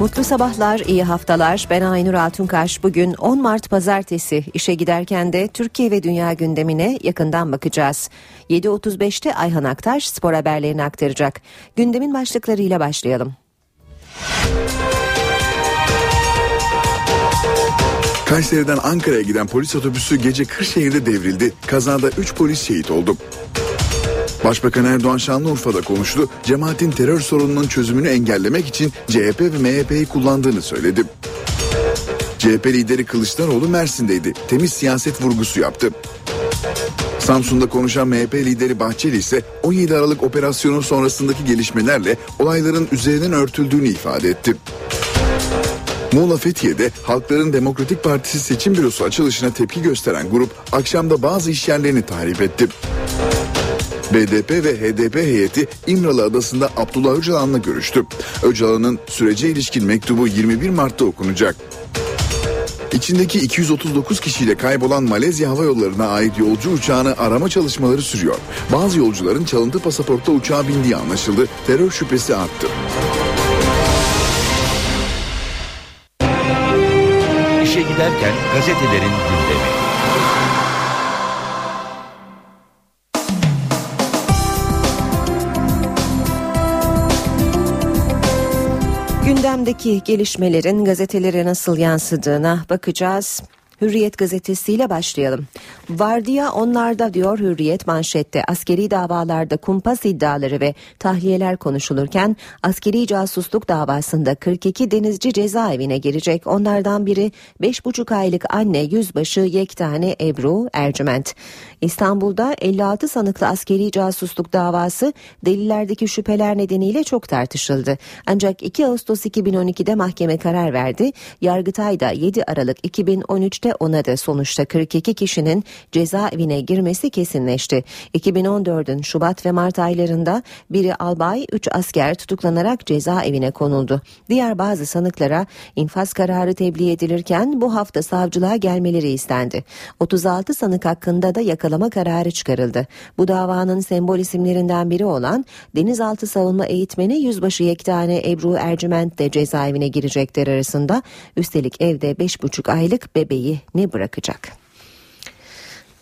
Mutlu sabahlar, iyi haftalar. Ben Aynur Altunkaş. Bugün 10 Mart Pazartesi. İşe giderken de Türkiye ve dünya gündemine yakından bakacağız. 7.35'te Ayhan Aktaş spor haberlerini aktaracak. Gündemin başlıklarıyla başlayalım. Kayseri'den Ankara'ya giden polis otobüsü gece Kırşehir'de devrildi. Kazada 3 polis şehit oldu. Başbakan Erdoğan Şanlıurfa'da konuştu. Cemaatin terör sorununun çözümünü engellemek için CHP ve MHP'yi kullandığını söyledi. CHP lideri Kılıçdaroğlu Mersin'deydi. Temiz siyaset vurgusu yaptı. Samsun'da konuşan MHP lideri Bahçeli ise 17 Aralık operasyonu sonrasındaki gelişmelerle olayların üzerinden örtüldüğünü ifade etti. Muğla Fethiye'de Halkların Demokratik Partisi seçim bürosu açılışına tepki gösteren grup akşamda bazı işyerlerini tahrip etti. BDP ve HDP heyeti İmralı Adası'nda Abdullah Öcalan'la görüştü. Öcalan'ın sürece ilişkin mektubu 21 Mart'ta okunacak. İçindeki 239 kişiyle kaybolan Malezya Hava Yolları'na ait yolcu uçağını arama çalışmaları sürüyor. Bazı yolcuların çalıntı pasaportla uçağa bindiği anlaşıldı. Terör şüphesi arttı. İşe giderken gazetelerin gündemi. Gündemdeki gelişmelerin gazetelere nasıl yansıdığına bakacağız. Hürriyet gazetesiyle başlayalım. Vardiya onlarda diyor Hürriyet manşette. Askeri davalarda kumpas iddiaları ve tahliyeler konuşulurken askeri casusluk davasında 42 denizci cezaevine girecek. Onlardan biri 5,5 aylık anne yüzbaşı Yektane Ebru Ercüment. İstanbul'da 56 sanıklı askeri casusluk davası delillerdeki şüpheler nedeniyle çok tartışıldı. Ancak 2 Ağustos 2012'de mahkeme karar verdi. Yargıtay'da 7 Aralık 2013'te ona da sonuçta 42 kişinin cezaevine girmesi kesinleşti. 2014'ün Şubat ve Mart aylarında biri albay, 3 asker tutuklanarak cezaevine konuldu. Diğer bazı sanıklara infaz kararı tebliğ edilirken bu hafta savcılığa gelmeleri istendi. 36 sanık hakkında da yakalama kararı çıkarıldı. Bu davanın sembol isimlerinden biri olan Denizaltı Savunma Eğitmeni Yüzbaşı Yektane Ebru Ercüment de cezaevine girecekler arasında. Üstelik evde 5,5 aylık bebeği ne bırakacak?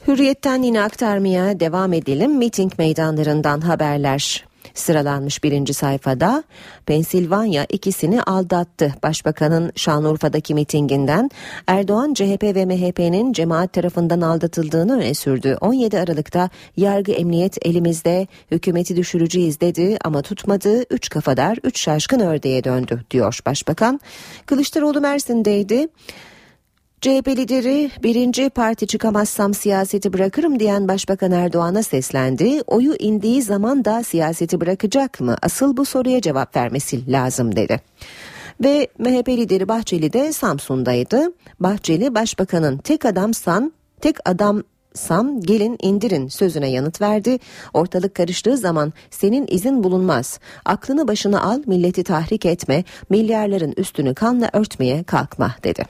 Hürriyetten yine aktarmaya devam edelim. Miting meydanlarından haberler sıralanmış birinci sayfada. Pensilvanya ikisini aldattı. Başbakanın Şanlıurfa'daki mitinginden Erdoğan CHP ve MHP'nin cemaat tarafından aldatıldığını öne sürdü. 17 Aralık'ta yargı emniyet elimizde, hükümeti düşüreceğiz dedi ama tutmadı. 3 kafadar 3 şaşkın ördeğe döndü diyor başbakan. Kılıçdaroğlu Mersin'deydi. CHP lideri birinci parti çıkamazsam siyaseti bırakırım diyen Başbakan Erdoğan'a seslendi. Oyu indiği zaman da siyaseti bırakacak mı? Asıl bu soruya cevap vermesi lazım dedi. Ve MHP lideri Bahçeli de Samsun'daydı. Bahçeli başbakanın tek adamsam gelin indirin sözüne yanıt verdi. Ortalık karıştığı zaman senin izin bulunmaz. Aklını başına al, milleti tahrik etme, milyarların üstünü kanla örtmeye kalkma dedi.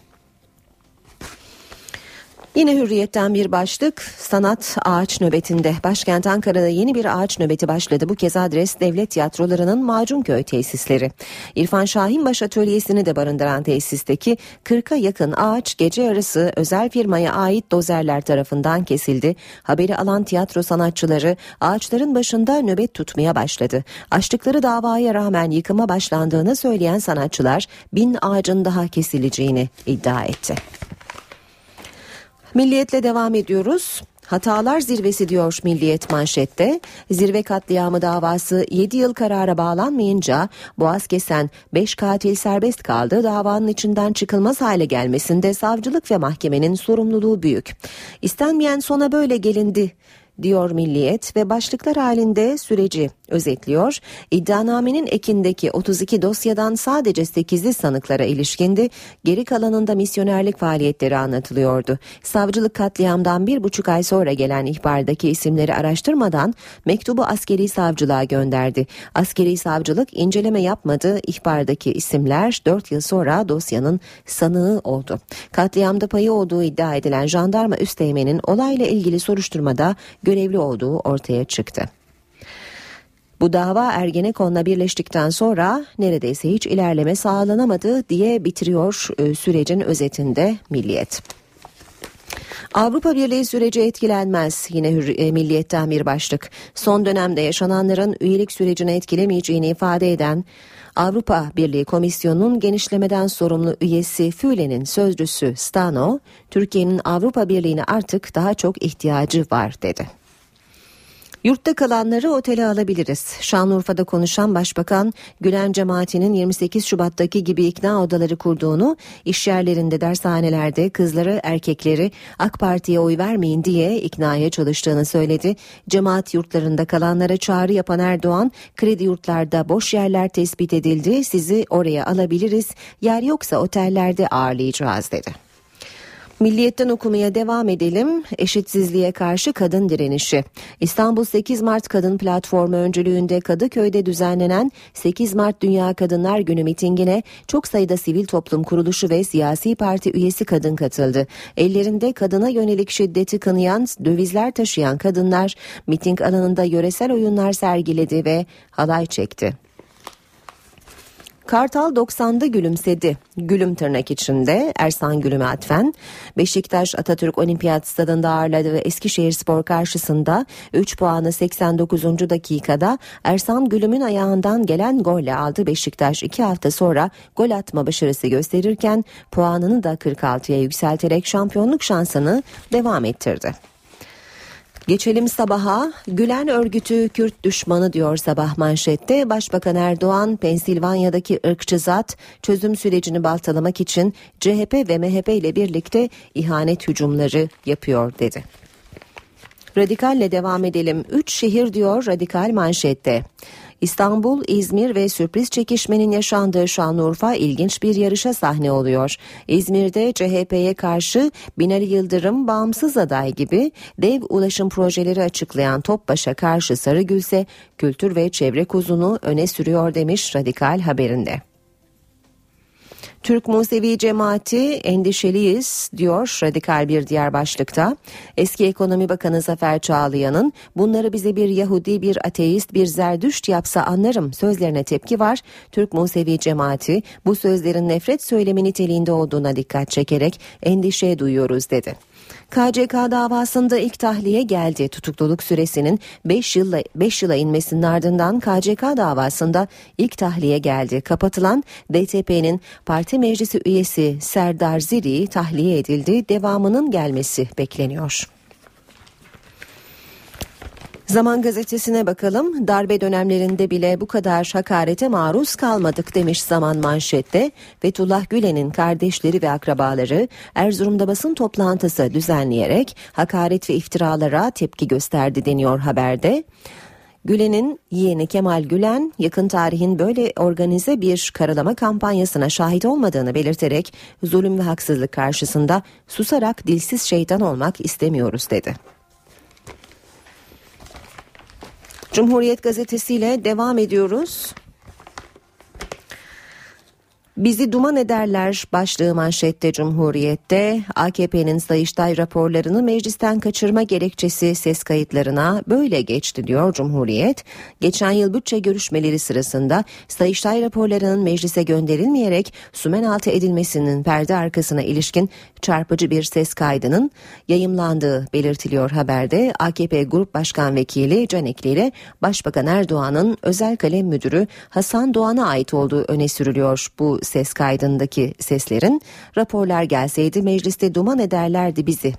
Yine Hürriyet'ten bir başlık, sanat ağaç nöbetinde. Başkent Ankara'da yeni bir ağaç nöbeti başladı. Bu kez adres devlet tiyatrolarının Macunköy tesisleri. İrfan Şahinbaş atölyesini de barındıran tesisteki 40'a yakın ağaç gece yarısı özel firmaya ait dozerler tarafından kesildi. Haberi alan tiyatro sanatçıları ağaçların başında nöbet tutmaya başladı. Açtıkları davaya rağmen yıkıma başlandığını söyleyen sanatçılar 1000 ağacın daha kesileceğini iddia etti. Milliyetle devam ediyoruz. Hatalar zirvesi diyor Milliyet manşette. Zirve katliamı davası 7 yıl karara bağlanmayınca boğaz kesen 5 katil serbest kaldı. Davanın içinden çıkılmaz hale gelmesinde savcılık ve mahkemenin sorumluluğu büyük. İstenmeyen sona böyle gelindi diyor Milliyet ve başlıklar halinde süreci özetliyor. İddianamenin ekindeki 32 dosyadan sadece 8'i sanıklara ilişkindi. Geri kalanında misyonerlik faaliyetleri anlatılıyordu. Savcılık katliamdan 1,5 ay sonra gelen ihbardaki isimleri araştırmadan mektubu askeri savcılığa gönderdi. Askeri savcılık inceleme yapmadı. İhbardaki isimler 4 yıl sonra dosyanın sanığı oldu. Katliamda payı olduğu iddia edilen jandarma üsteğmenin olayla ilgili soruşturmada görevli olduğu ortaya çıktı. Bu dava Ergenekon'la birleştikten sonra neredeyse hiç ilerleme sağlanamadı diye bitiriyor sürecin özetinde Milliyet. Avrupa Birliği süreci etkilenmez. Yine Milliyet'ten bir başlık. Son dönemde yaşananların üyelik sürecini etkilemeyeceğini ifade eden Avrupa Birliği Komisyonu'nun genişlemeden sorumlu üyesi Füle'nin sözcüsü Stano, Türkiye'nin Avrupa Birliği'ne artık daha çok ihtiyacı var dedi. Yurtta kalanları otele alabiliriz. Şanlıurfa'da konuşan Başbakan, Gülen cemaatinin 28 Şubat'taki gibi ikna odaları kurduğunu, işyerlerinde, dershanelerde kızları, erkekleri AK Parti'ye oy vermeyin diye iknaya çalıştığını söyledi. Cemaat yurtlarında kalanlara çağrı yapan Erdoğan, kredi yurtlarda boş yerler tespit edildi, sizi oraya alabiliriz, yer yoksa otellerde ağırlayacağız dedi. Milliyet'ten okumaya devam edelim. Eşitsizliğe karşı kadın direnişi. İstanbul 8 Mart Kadın Platformu öncülüğünde Kadıköy'de düzenlenen 8 Mart Dünya Kadınlar Günü mitingine çok sayıda sivil toplum kuruluşu ve siyasi parti üyesi kadın katıldı. Ellerinde kadına yönelik şiddeti kınayan dövizler taşıyan kadınlar miting alanında yöresel oyunlar sergiledi ve halay çekti. Kartal 90'da gülümsedi. Gülüm tırnak içinde Ersan Gülüm'e atfen. Beşiktaş Atatürk Olimpiyat Stadı'nda ağırladığı Eskişehirspor karşısında 3 puanı 89. dakikada Ersan Gülüm'ün ayağından gelen golle aldı. Beşiktaş 2 hafta sonra gol atma başarısı gösterirken puanını da 46'ya yükselterek şampiyonluk şansını devam ettirdi. Geçelim Sabah'a. Gülen örgütü Kürt düşmanı diyor Sabah manşette. Başbakan Erdoğan, Pensilvanya'daki ırkçı zat çözüm sürecini baltalamak için CHP ve MHP ile birlikte ihanet hücumları yapıyor dedi. Radikal'le devam edelim. 3 şehir diyor Radikal manşette. İstanbul, İzmir ve sürpriz çekişmenin yaşandığı Şanlıurfa ilginç bir yarışa sahne oluyor. İzmir'de CHP'ye karşı Binali Yıldırım bağımsız aday gibi, dev ulaşım projeleri açıklayan Topbaş'a karşı Sarıgül ise kültür ve çevre kozunu öne sürüyor demiş Radikal haberinde. Türk Musevi cemaati endişeliyiz diyor Radikal bir diğer başlıkta. Eski Ekonomi Bakanı Zafer Çağlayan'ın bunları bize bir Yahudi, bir ateist, bir Zerdüşt yapsa anlarım sözlerine tepki var. Türk Musevi cemaati bu sözlerin nefret söylemi niteliğinde olduğuna dikkat çekerek endişe duyuyoruz dedi. KCK davasında ilk tahliye geldi. Tutukluluk süresinin 5 yıla inmesinin ardından KCK davasında ilk tahliye geldi. Kapatılan DTP'nin parti meclisi üyesi Serdar Ziri tahliye edildi. Devamının gelmesi bekleniyor. Zaman gazetesine bakalım. Darbe dönemlerinde bile bu kadar hakarete maruz kalmadık demiş Zaman manşette. Fethullah Gülen'in kardeşleri ve akrabaları Erzurum'da basın toplantısı düzenleyerek hakaret ve iftiralara tepki gösterdi deniyor haberde. Gülen'in yeğeni Kemal Gülen, yakın tarihin böyle organize bir karalama kampanyasına şahit olmadığını belirterek zulüm ve haksızlık karşısında susarak dilsiz şeytan olmak istemiyoruz dedi. Cumhuriyet gazetesiyle devam ediyoruz. Bizi duman ederler başlığı manşette Cumhuriyet'te. AKP'nin Sayıştay raporlarını meclisten kaçırma gerekçesi ses kayıtlarına böyle geçti diyor Cumhuriyet. Geçen yıl bütçe görüşmeleri sırasında Sayıştay raporlarının meclise gönderilmeyerek sümenaltı edilmesinin perde arkasına ilişkin çarpıcı bir ses kaydının yayımlandığı belirtiliyor haberde. AKP Grup Başkan Vekili Canikli ile Başbakan Erdoğan'ın özel kalem müdürü Hasan Doğan'a ait olduğu öne sürülüyor bu ses kaydındaki seslerin. Raporlar gelseydi mecliste duman ederlerdi bizi.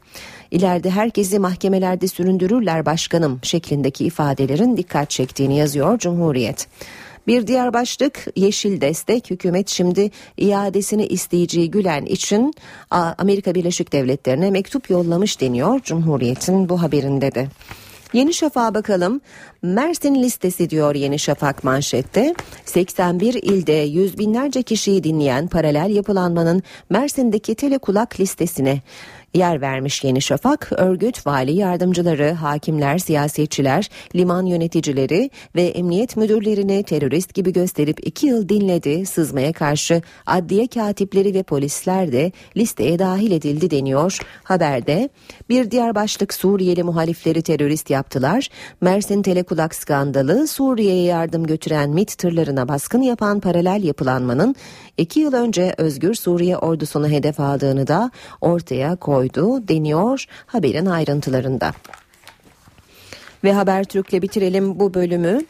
İleride herkesi mahkemelerde süründürürler başkanım şeklindeki ifadelerin dikkat çektiğini yazıyor Cumhuriyet. Bir diğer başlık yeşil destek. Hükümet şimdi iadesini isteyeceği Gülen için Amerika Birleşik Devletleri'ne mektup yollamış deniyor Cumhuriyet'in bu haberinde de. Yeni Şafak'a bakalım. Mersin listesi diyor Yeni Şafak manşette. 81 ilde yüz binlerce kişiyi dinleyen paralel yapılanmanın Mersin'deki telekulak listesine yer vermiş Yeni Şafak, örgüt, vali yardımcıları, hakimler, siyasetçiler, liman yöneticileri ve emniyet müdürlerini terörist gibi gösterip 2 yıl dinledi. Sızmaya karşı adliye katipleri ve polisler de listeye dahil edildi deniyor haberde. Bir diğer başlık, Suriyeli muhalifleri terörist yaptılar. Mersin Telekulak skandalı, Suriye'ye yardım götüren MİT tırlarına baskın yapan paralel yapılanmanın 2 yıl önce Özgür Suriye ordusunu hedef aldığını da ortaya koydu deniyor haberin ayrıntılarında. Ve Habertürk'le bitirelim bu bölümü.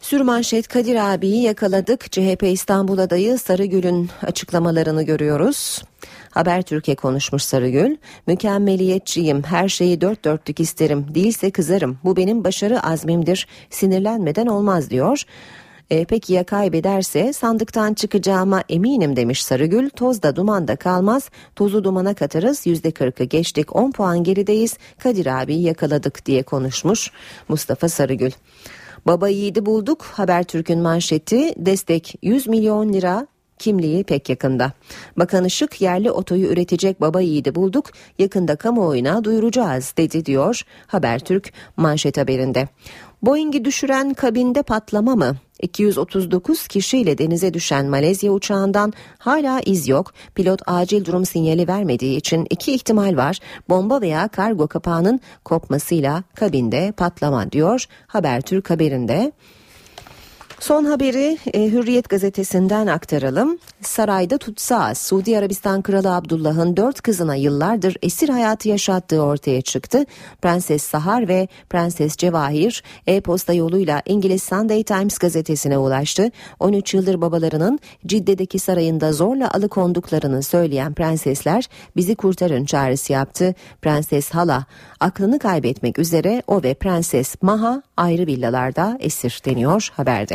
Sürmanşet, Kadir abiyi yakaladık. CHP İstanbul adayı Sarıgül'ün açıklamalarını görüyoruz. Habertürk'e konuşmuş Sarıgül, mükemmeliyetçiyim, her şeyi 4 dörtlük isterim, değilse kızarım. Bu benim başarı azmimdir, sinirlenmeden olmaz diyor. Peki ya kaybederse sandıktan çıkacağıma eminim demiş Sarıgül. Toz da duman da kalmaz, tozu dumana katarız, %40'ı geçtik, 10 puan gerideyiz, Kadir abiyi yakaladık diye konuşmuş Mustafa Sarıgül. Baba yiğidi bulduk, Habertürk'ün manşeti, destek 100 milyon lira. Kimliği pek yakında. Bakan Işık, yerli otoyu üretecek baba yiğidi bulduk, yakında kamuoyuna duyuracağız dedi diyor Habertürk manşet haberinde. Boeing'i düşüren kabinde patlama mı? 239 kişiyle denize düşen Malezya uçağından hala iz yok. Pilot acil durum sinyali vermediği için 2 ihtimal var. Bomba veya kargo kapağının kopmasıyla kabinde patlama diyor Habertürk haberinde. Son haberi Hürriyet gazetesinden aktaralım. Sarayda tutsağı, Suudi Arabistan Kralı Abdullah'ın 4 kızına yıllardır esir hayatı yaşattığı ortaya çıktı. Prenses Sahar ve Prenses Cevahir e-posta yoluyla İngiliz Sunday Times gazetesine ulaştı. 13 yıldır babalarının Cidde'deki sarayında zorla alıkonduklarını söyleyen prensesler bizi kurtarın çağrısı yaptı. Prenses Hala aklını kaybetmek üzere, o ve Prenses Maha ayrı villalarda esir deniyor haberde.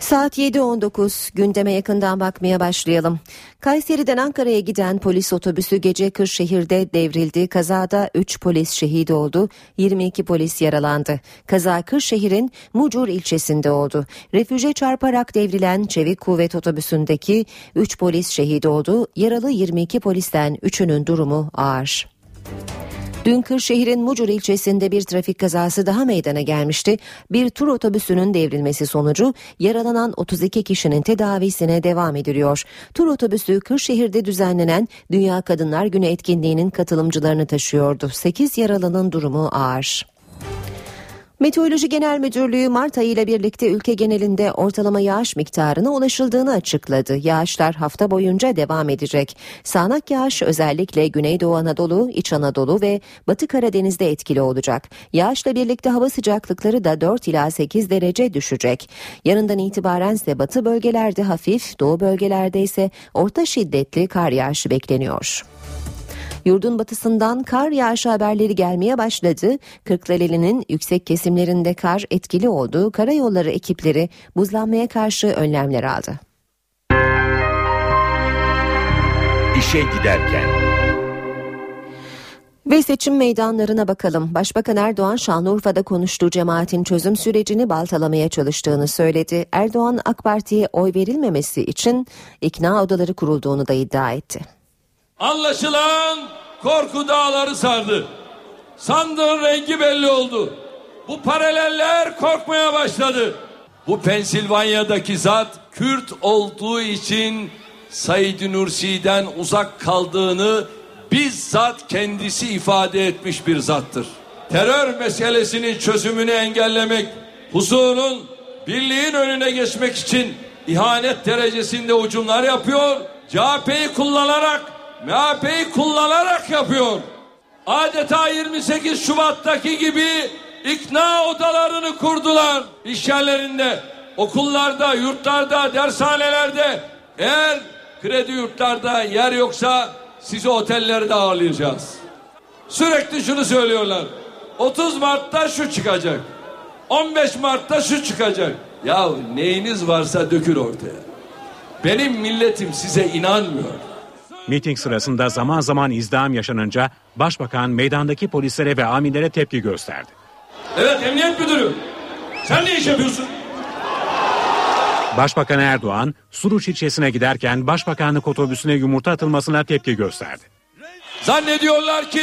Saat 7.19, gündeme yakından bakmaya başlayalım. Kayseri'den Ankara'ya giden polis otobüsü gece Kırşehir'de devrildi. Kazada 3 polis şehit oldu, 22 polis yaralandı. Kaza Kırşehir'in Mucur ilçesinde oldu. Refüje çarparak devrilen Çevik Kuvvet otobüsündeki 3 polis şehit oldu. Yaralı 22 polisten 3'ünün durumu ağır. Dün Kırşehir'in Mucur ilçesinde bir trafik kazası daha meydana gelmişti. Bir tur otobüsünün devrilmesi sonucu yaralanan 32 kişinin tedavisine devam ediliyor. Tur otobüsü Kırşehir'de düzenlenen Dünya Kadınlar Günü etkinliğinin katılımcılarını taşıyordu. 8 yaralının durumu ağır. Meteoroloji Genel Müdürlüğü Mart ayı ile birlikte ülke genelinde ortalama yağış miktarına ulaşıldığını açıkladı. Yağışlar hafta boyunca devam edecek. Sağanak yağış özellikle Güneydoğu Anadolu, İç Anadolu ve Batı Karadeniz'de etkili olacak. Yağışla birlikte hava sıcaklıkları da 4 ila 8 derece düşecek. Yarından itibaren ise batı bölgelerde hafif, doğu bölgelerde ise orta şiddetli kar yağışı bekleniyor. Yurdun batısından kar yağışı haberleri gelmeye başladı. Kırklareli'nin yüksek kesimlerinde kar etkili oldu. Karayolları ekipleri buzlanmaya karşı önlemler aldı. İşe giderken. Ve seçim meydanlarına bakalım. Başbakan Erdoğan Şanlıurfa'da konuştu. Cemaatin çözüm sürecini baltalamaya çalıştığını söyledi. Erdoğan AK Parti'ye oy verilmemesi için ikna odaları kurulduğunu da iddia etti. Anlaşılan korku dağları sardı. Sandığın rengi belli oldu. Bu paraleller korkmaya başladı. Bu Pensilvanya'daki zat Kürt olduğu için Said Nursi'den uzak kaldığını bizzat kendisi ifade etmiş bir zattır. Terör meselesinin çözümünü engellemek, huzurun, birliğin önüne geçmek için ihanet derecesinde hücumlar yapıyor. CHP'yi kullanarak, MHP'yi kullanarak yapıyor. Adeta 28 Şubat'taki gibi ikna odalarını kurdular. İş yerlerinde, okullarda, yurtlarda, dershanelerde, eğer kredi yurtlarda yer yoksa sizi otellerde ağırlayacağız. Sürekli şunu söylüyorlar. 30 Mart'ta şu çıkacak. 15 Mart'ta şu çıkacak. Ya neyiniz varsa dökün ortaya. Benim milletim size inanmıyor. Miting sırasında zaman zaman izdiham yaşanınca Başbakan meydandaki polislere ve amirlere tepki gösterdi. Evet, emniyet müdürü, sen ne iş yapıyorsun? Başbakan Erdoğan, Suruç ilçesine giderken başbakanlık otobüsüne yumurta atılmasına tepki gösterdi. Zannediyorlar ki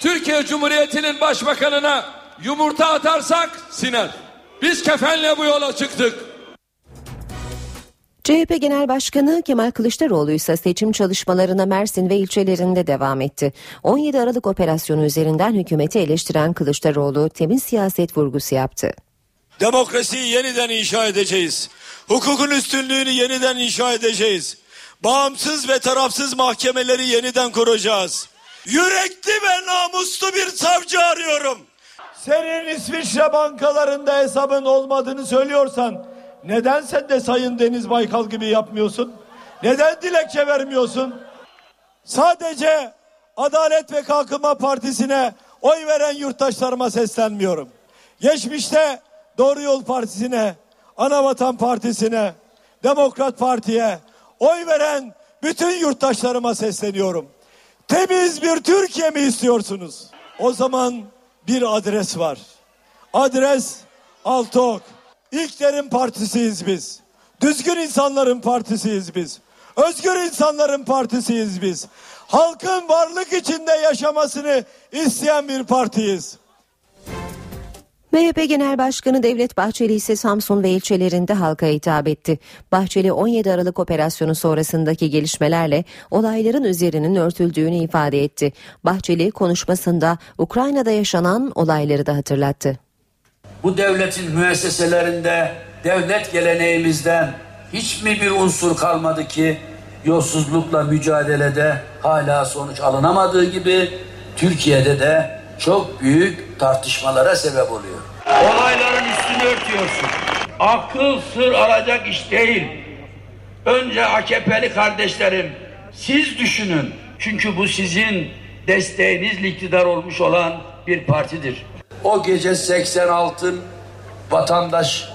Türkiye Cumhuriyeti'nin başbakanına yumurta atarsak siner. Biz kefenle bu yola çıktık. CHP Genel Başkanı Kemal Kılıçdaroğlu ise seçim çalışmalarına Mersin ve ilçelerinde devam etti. 17 Aralık operasyonu üzerinden hükümeti eleştiren Kılıçdaroğlu temiz siyaset vurgusu yaptı. Demokrasiyi yeniden inşa edeceğiz. Hukukun üstünlüğünü yeniden inşa edeceğiz. Bağımsız ve tarafsız mahkemeleri yeniden kuracağız. Yürekli ve namuslu bir savcı arıyorum. Senin İsviçre bankalarında hesabın olmadığını söylüyorsan neden sen de Sayın Deniz Baykal gibi yapmıyorsun? Neden dilekçe vermiyorsun? Sadece Adalet ve Kalkınma Partisi'ne oy veren yurttaşlarıma seslenmiyorum. Geçmişte Doğru Yol Partisi'ne, Anavatan Partisi'ne, Demokrat Parti'ye oy veren bütün yurttaşlarıma sesleniyorum. Temiz bir Türkiye mi istiyorsunuz? O zaman bir adres var. Adres Altıok. İlklerin partisiyiz biz. Düzgün insanların partisiyiz biz. Özgür insanların partisiyiz biz. Halkın varlık içinde yaşamasını isteyen bir partiyiz. MHP Genel Başkanı Devlet Bahçeli ise Samsun ve ilçelerinde halka hitap etti. Bahçeli 17 Aralık operasyonu sonrasındaki gelişmelerle olayların üzerinin örtüldüğünü ifade etti. Bahçeli konuşmasında Ukrayna'da yaşanan olayları da hatırlattı. Bu devletin müesseselerinde, devlet geleneğimizden hiç mi bir unsur kalmadı ki yolsuzlukla mücadelede hala sonuç alınamadığı gibi Türkiye'de de çok büyük tartışmalara sebep oluyor. Olayların üstünü örtüyorsun. Akıl sır alacak iş değil. Önce AKP'li kardeşlerim, siz düşünün. Çünkü bu sizin desteğinizle iktidar olmuş olan bir partidir. O gece 86 vatandaş,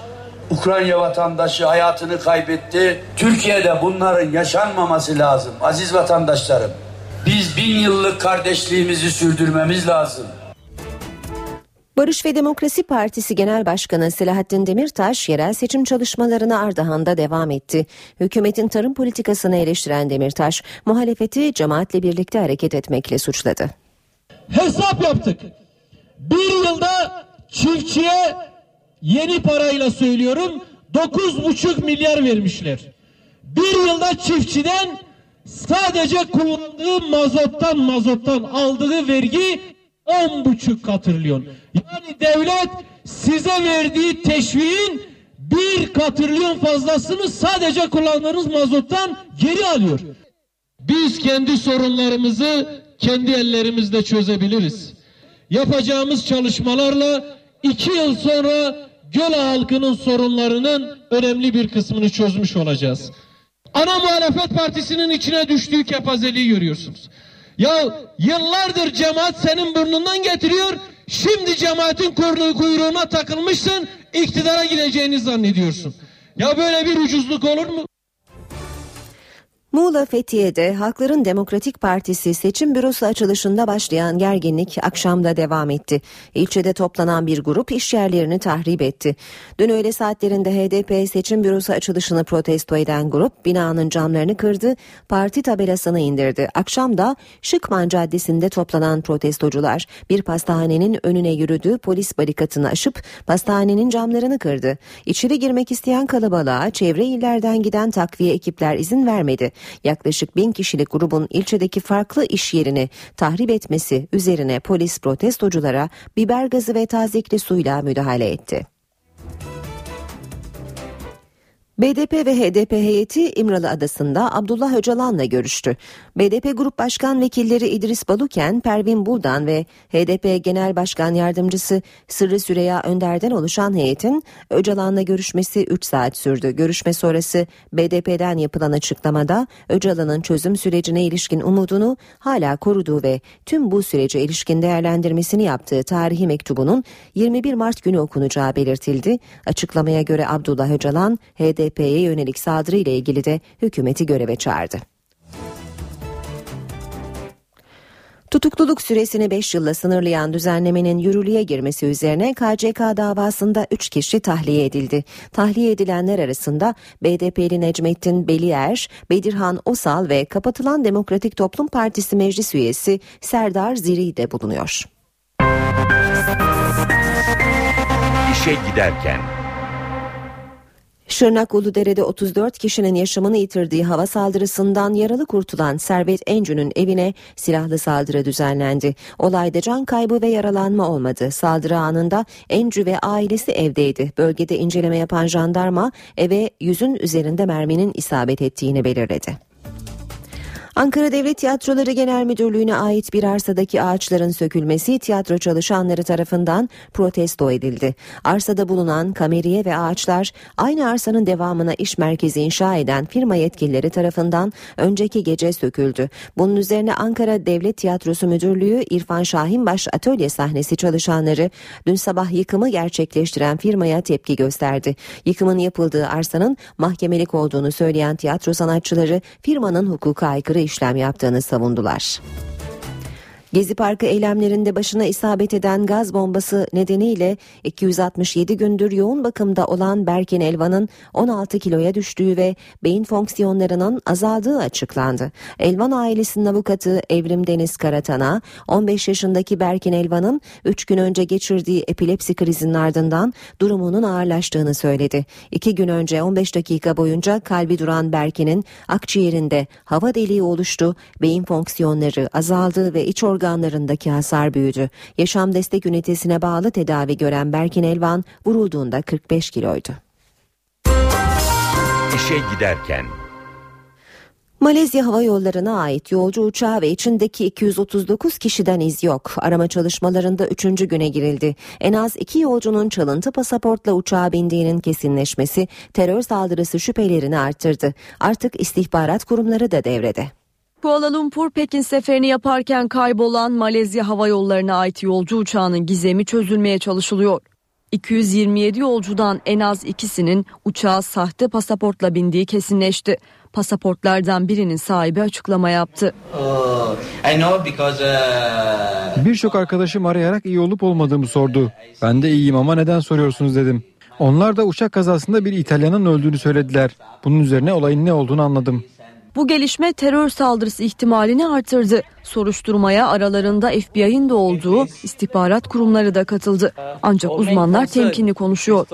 Ukrayna vatandaşı hayatını kaybetti. Türkiye'de bunların yaşanmaması lazım aziz vatandaşlarım. Biz 1000 yıllık kardeşliğimizi sürdürmemiz lazım. Barış ve Demokrasi Partisi Genel Başkanı Selahattin Demirtaş yerel seçim çalışmalarına Ardahan'da devam etti. Hükümetin tarım politikasını eleştiren Demirtaş, muhalefeti cemaatle birlikte hareket etmekle suçladı. Hesap yaptık. 1 yılda çiftçiye, yeni parayla söylüyorum, 9,5 milyar vermişler. 1 yılda çiftçiden sadece kullandığı mazottan aldığı vergi 10,5 katrilyon. Yani devlet size verdiği teşviğin 1 katrilyon fazlasını sadece kullandığınız mazottan geri alıyor. Biz kendi sorunlarımızı kendi ellerimizle çözebiliriz. Yapacağımız çalışmalarla 2 yıl sonra Göle halkının sorunlarının önemli bir kısmını çözmüş olacağız. Ana muhalefet partisinin içine düştüğü kepazeliği görüyorsunuz. Ya yıllardır cemaat senin burnundan getiriyor, şimdi cemaatin kuyruğuna takılmışsın, iktidara gideceğini zannediyorsun. Ya böyle bir ucuzluk olur mu? Muğla Fethiye'de Halkların Demokratik Partisi seçim bürosu açılışında başlayan gerginlik akşamda devam etti. İlçede toplanan bir grup işyerlerini tahrip etti. Dün öğle saatlerinde HDP seçim bürosu açılışını protesto eden grup binanın camlarını kırdı, parti tabelasını indirdi. Akşam da Şıkman Caddesi'nde toplanan protestocular bir pastahanenin önüne yürüdü, polis barikatını aşıp pastahanenin camlarını kırdı. İçeri girmek isteyen kalabalığa çevre illerden giden takviye ekipler izin vermedi. Yaklaşık 1000 kişilik grubun ilçedeki farklı iş yerini tahrip etmesi üzerine polis protestoculara biber gazı ve tazikli suyla müdahale etti. BDP ve HDP heyeti İmralı Adası'nda Abdullah Öcalan'la görüştü. BDP Grup Başkan Vekilleri İdris Baluken, Pervin Buldan ve HDP Genel Başkan Yardımcısı Sırrı Süreyya Önder'den oluşan heyetin Öcalan'la görüşmesi 3 saat sürdü. Görüşme sonrası BDP'den yapılan açıklamada Öcalan'ın çözüm sürecine ilişkin umudunu hala koruduğu ve tüm bu sürece ilişkin değerlendirmesini yaptığı tarihi mektubunun 21 Mart günü okunacağı belirtildi. Açıklamaya göre Abdullah Öcalan, HDP'ye yönelik saldırı ile ilgili de hükümeti göreve çağırdı. Tutukluluk süresini 5 yılla sınırlayan düzenlemenin yürürlüğe girmesi üzerine KCK davasında 3 kişi tahliye edildi. Tahliye edilenler arasında BDP'li Necmettin Belier, Bedirhan Osal ve kapatılan Demokratik Toplum Partisi meclis üyesi Serdar Ziri de bulunuyor. İşe giderken. Şırnak Uludere'de 34 kişinin yaşamını yitirdiği hava saldırısından yaralı kurtulan Servet Encü'nün evine silahlı saldırı düzenlendi. Olayda can kaybı ve yaralanma olmadı. Saldırı anında Encü ve ailesi evdeydi. Bölgede inceleme yapan jandarma eve 100'ün üzerinde merminin isabet ettiğini belirledi. Ankara Devlet Tiyatroları Genel Müdürlüğü'ne ait bir arsadaki ağaçların sökülmesi tiyatro çalışanları tarafından protesto edildi. Arsada bulunan kameriye ve ağaçlar aynı arsanın devamına iş merkezi inşa eden firma yetkilileri tarafından önceki gece söküldü. Bunun üzerine Ankara Devlet Tiyatrosu Müdürlüğü İrfan Şahinbaş atölye sahnesi çalışanları dün sabah yıkımı gerçekleştiren firmaya tepki gösterdi. Yıkımın yapıldığı arsanın mahkemelik olduğunu söyleyen tiyatro sanatçıları firmanın hukuka aykırı işlem yaptığını savundular. Gezi Parkı eylemlerinde başına isabet eden gaz bombası nedeniyle 267 gündür yoğun bakımda olan Berkin Elvan'ın 16 kiloya düştüğü ve beyin fonksiyonlarının azaldığı açıklandı. Elvan ailesinin avukatı Evrim Deniz Karatan'a 15 yaşındaki Berkin Elvan'ın 3 gün önce geçirdiği epilepsi krizinin ardından durumunun ağırlaştığını söyledi. 2 gün önce 15 dakika boyunca kalbi duran Berkin'in akciğerinde hava deliği oluştu, beyin fonksiyonları azaldı ve iç organlarındaki hasar büyüdü. Yaşam Destek Ünitesi'ne bağlı tedavi gören Berkin Elvan vurulduğunda 45 kiloydu. İşe giderken. Malezya Hava Yolları'na ait yolcu uçağı ve içindeki 239 kişiden iz yok. Arama çalışmalarında 3. güne girildi. En az 2 yolcunun çalıntı pasaportla uçağa bindiğinin kesinleşmesi terör saldırısı şüphelerini arttırdı. Artık istihbarat kurumları da devrede. Kuala Lumpur Pekin seferini yaparken kaybolan Malezya Hava Yolları'na ait yolcu uçağının gizemi çözülmeye çalışılıyor. 227 yolcudan en az ikisinin uçağa sahte pasaportla bindiği kesinleşti. Pasaportlardan birinin sahibi açıklama yaptı. Birçok arkadaşım arayarak iyi olup olmadığımı sordu. Ben de iyiyim ama neden soruyorsunuz dedim. Onlar da uçak kazasında bir İtalyanın öldüğünü söylediler. Bunun üzerine olayın ne olduğunu anladım. Bu gelişme terör saldırısı ihtimalini artırdı. Soruşturmaya aralarında FBI'nin de olduğu istihbarat kurumları da katıldı. Ancak uzmanlar temkinli konuşuyor.